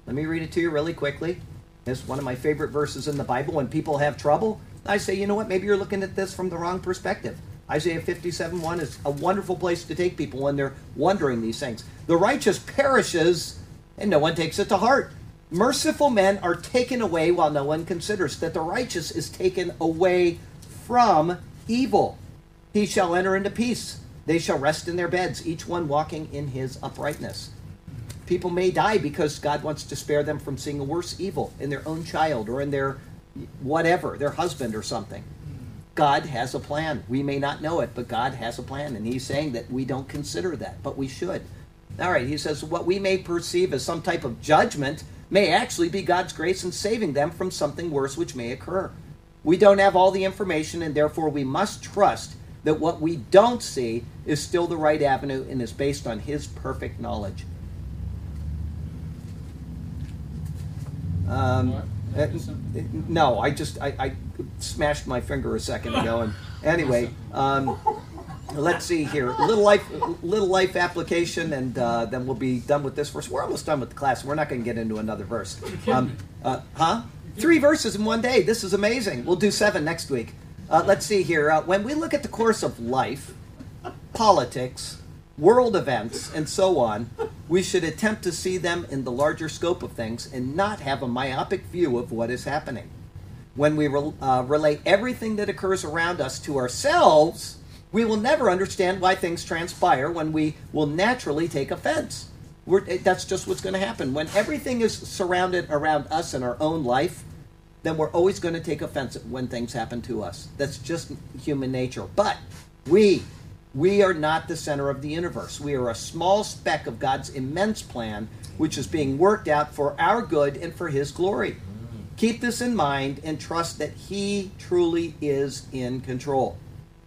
Let me read it to you really quickly. It's one of my favorite verses in the Bible. When people have trouble, I say, you know what, maybe you're looking at this from the wrong perspective. Isaiah fifty-seven one is a wonderful place to take people when they're wondering these things. The righteous perishes, and no one takes it to heart. Merciful men are taken away while no one considers that the righteous is taken away from evil. He shall enter into peace. They shall rest in their beds, each one walking in his uprightness. People may die because God wants to spare them from seeing a worse evil in their own child or in their whatever, their husband or something. God has a plan. We may not know it, but God has a plan. And he's saying that we don't consider that, but we should. All right, he says, what we may perceive as some type of judgment may actually be God's grace in saving them from something worse which may occur. We don't have all the information, and therefore we must trust that what we don't see is still the right avenue and is based on his perfect knowledge. Um, uh, no, I just I, I smashed my finger a second ago. And anyway, um, let's see here. Little life, little life application, and uh, then we'll be done with this verse. We're almost done with the class. We're not going to get into another verse. Um, uh, huh? Three verses in one day. This is amazing. We'll do seven next week. Uh, let's see here. Uh, when we look at the course of life, politics, world events, and so on, we should attempt to see them in the larger scope of things and not have a myopic view of what is happening. When we re- uh, relate everything that occurs around us to ourselves, we will never understand why things transpire when we will naturally take offense. We're, that's just what's going to happen. When everything is surrounded around us in our own life, then we're always going to take offense when things happen to us. That's just human nature. But we... We are not the center of the universe. We are a small speck of God's immense plan, which is being worked out for our good and for his glory. Keep this in mind and trust that he truly is in control.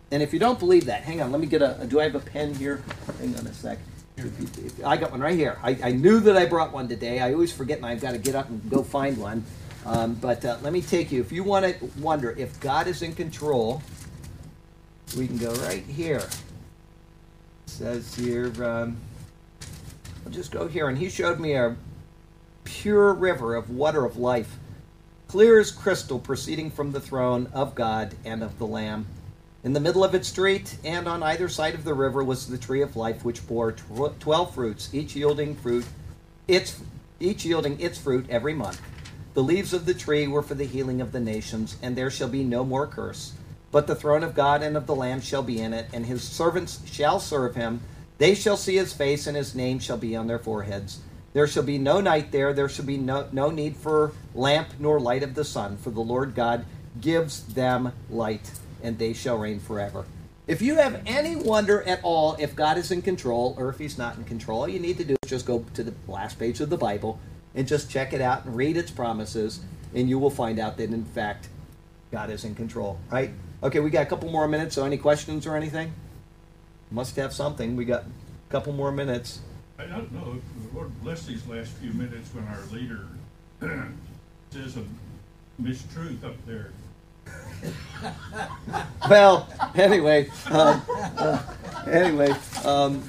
And if you don't believe that, hang on, let me get a, do I have a pen here? Hang on a sec. If you, if, I got one right here. I, I knew that I brought one today. I always forget, and I've got to get up and go find one. Um, but uh, let me take you, if you want to wonder if God is in control, we can go right here. Says here, um, I'll just go here, and he showed me a pure river of water of life, clear as crystal, proceeding from the throne of God and of the Lamb. In the middle of its street and on either side of the river was the tree of life, which bore tw- twelve fruits, each yielding fruit, its each yielding its fruit every month. The leaves of the tree were for the healing of the nations, and there shall be no more curse. But the throne of God and of the Lamb shall be in it, and his servants shall serve him. They shall see his face, and his name shall be on their foreheads. There shall be no night there. There shall be no, no need for lamp nor light of the sun, for the Lord God gives them light, and they shall reign forever. If you have any wonder at all if God is in control or if he's not in control, all you need to do is just go to the last page of the Bible and just check it out and read its promises, and you will find out that, in fact, God is in control, right? Okay, we got a couple more minutes, so any questions or anything? Must have something. We got a couple more minutes. I don't know. The Lord bless these last few minutes when our leader says a mistruth up there. Well, anyway, um, uh, anyway, um,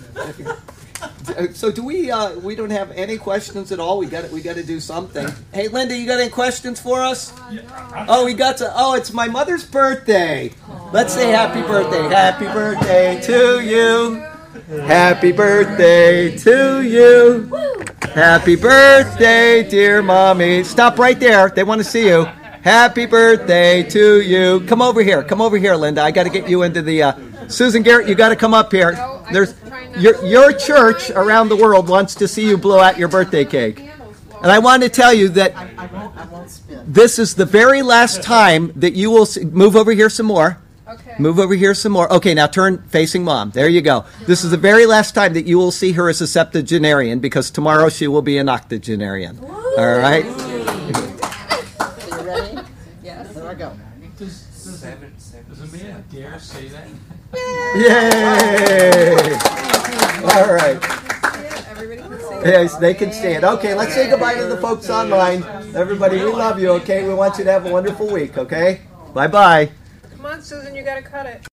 so do we? Uh, we don't have any questions at all. We got We got to do something. Hey, Linda, you got any questions for us? Uh, no. Oh, we got to. Oh, it's my mother's birthday. Aww. Let's say happy birthday. Happy birthday to you. Happy birthday to you. Happy birthday, dear mommy. Stop right there. They want to see you. Happy birthday to you. Come over here. Come over here, Linda. I got to get you into the. Uh, Susan Garrett, you got to come up here. There's. Your your church around the world wants to see you blow out your birthday cake. And I want to tell you that this is the very last time that you will see, move over here some more. Okay. Move over here some more. Okay, now turn facing mom. There you go. This is the very last time that you will see her as a septuagenarian, because tomorrow she will be an octogenarian. Ooh. All right? Are you ready? Yes. There I go. Does, does, seven, seven, does a man dare say that? Yay! Yay! All right. Yes, they can stand. Okay, let's say goodbye to the folks online. Everybody, we love you, okay? We want you to have a wonderful week, okay? Bye-bye. Come on, Susan, you got to cut it.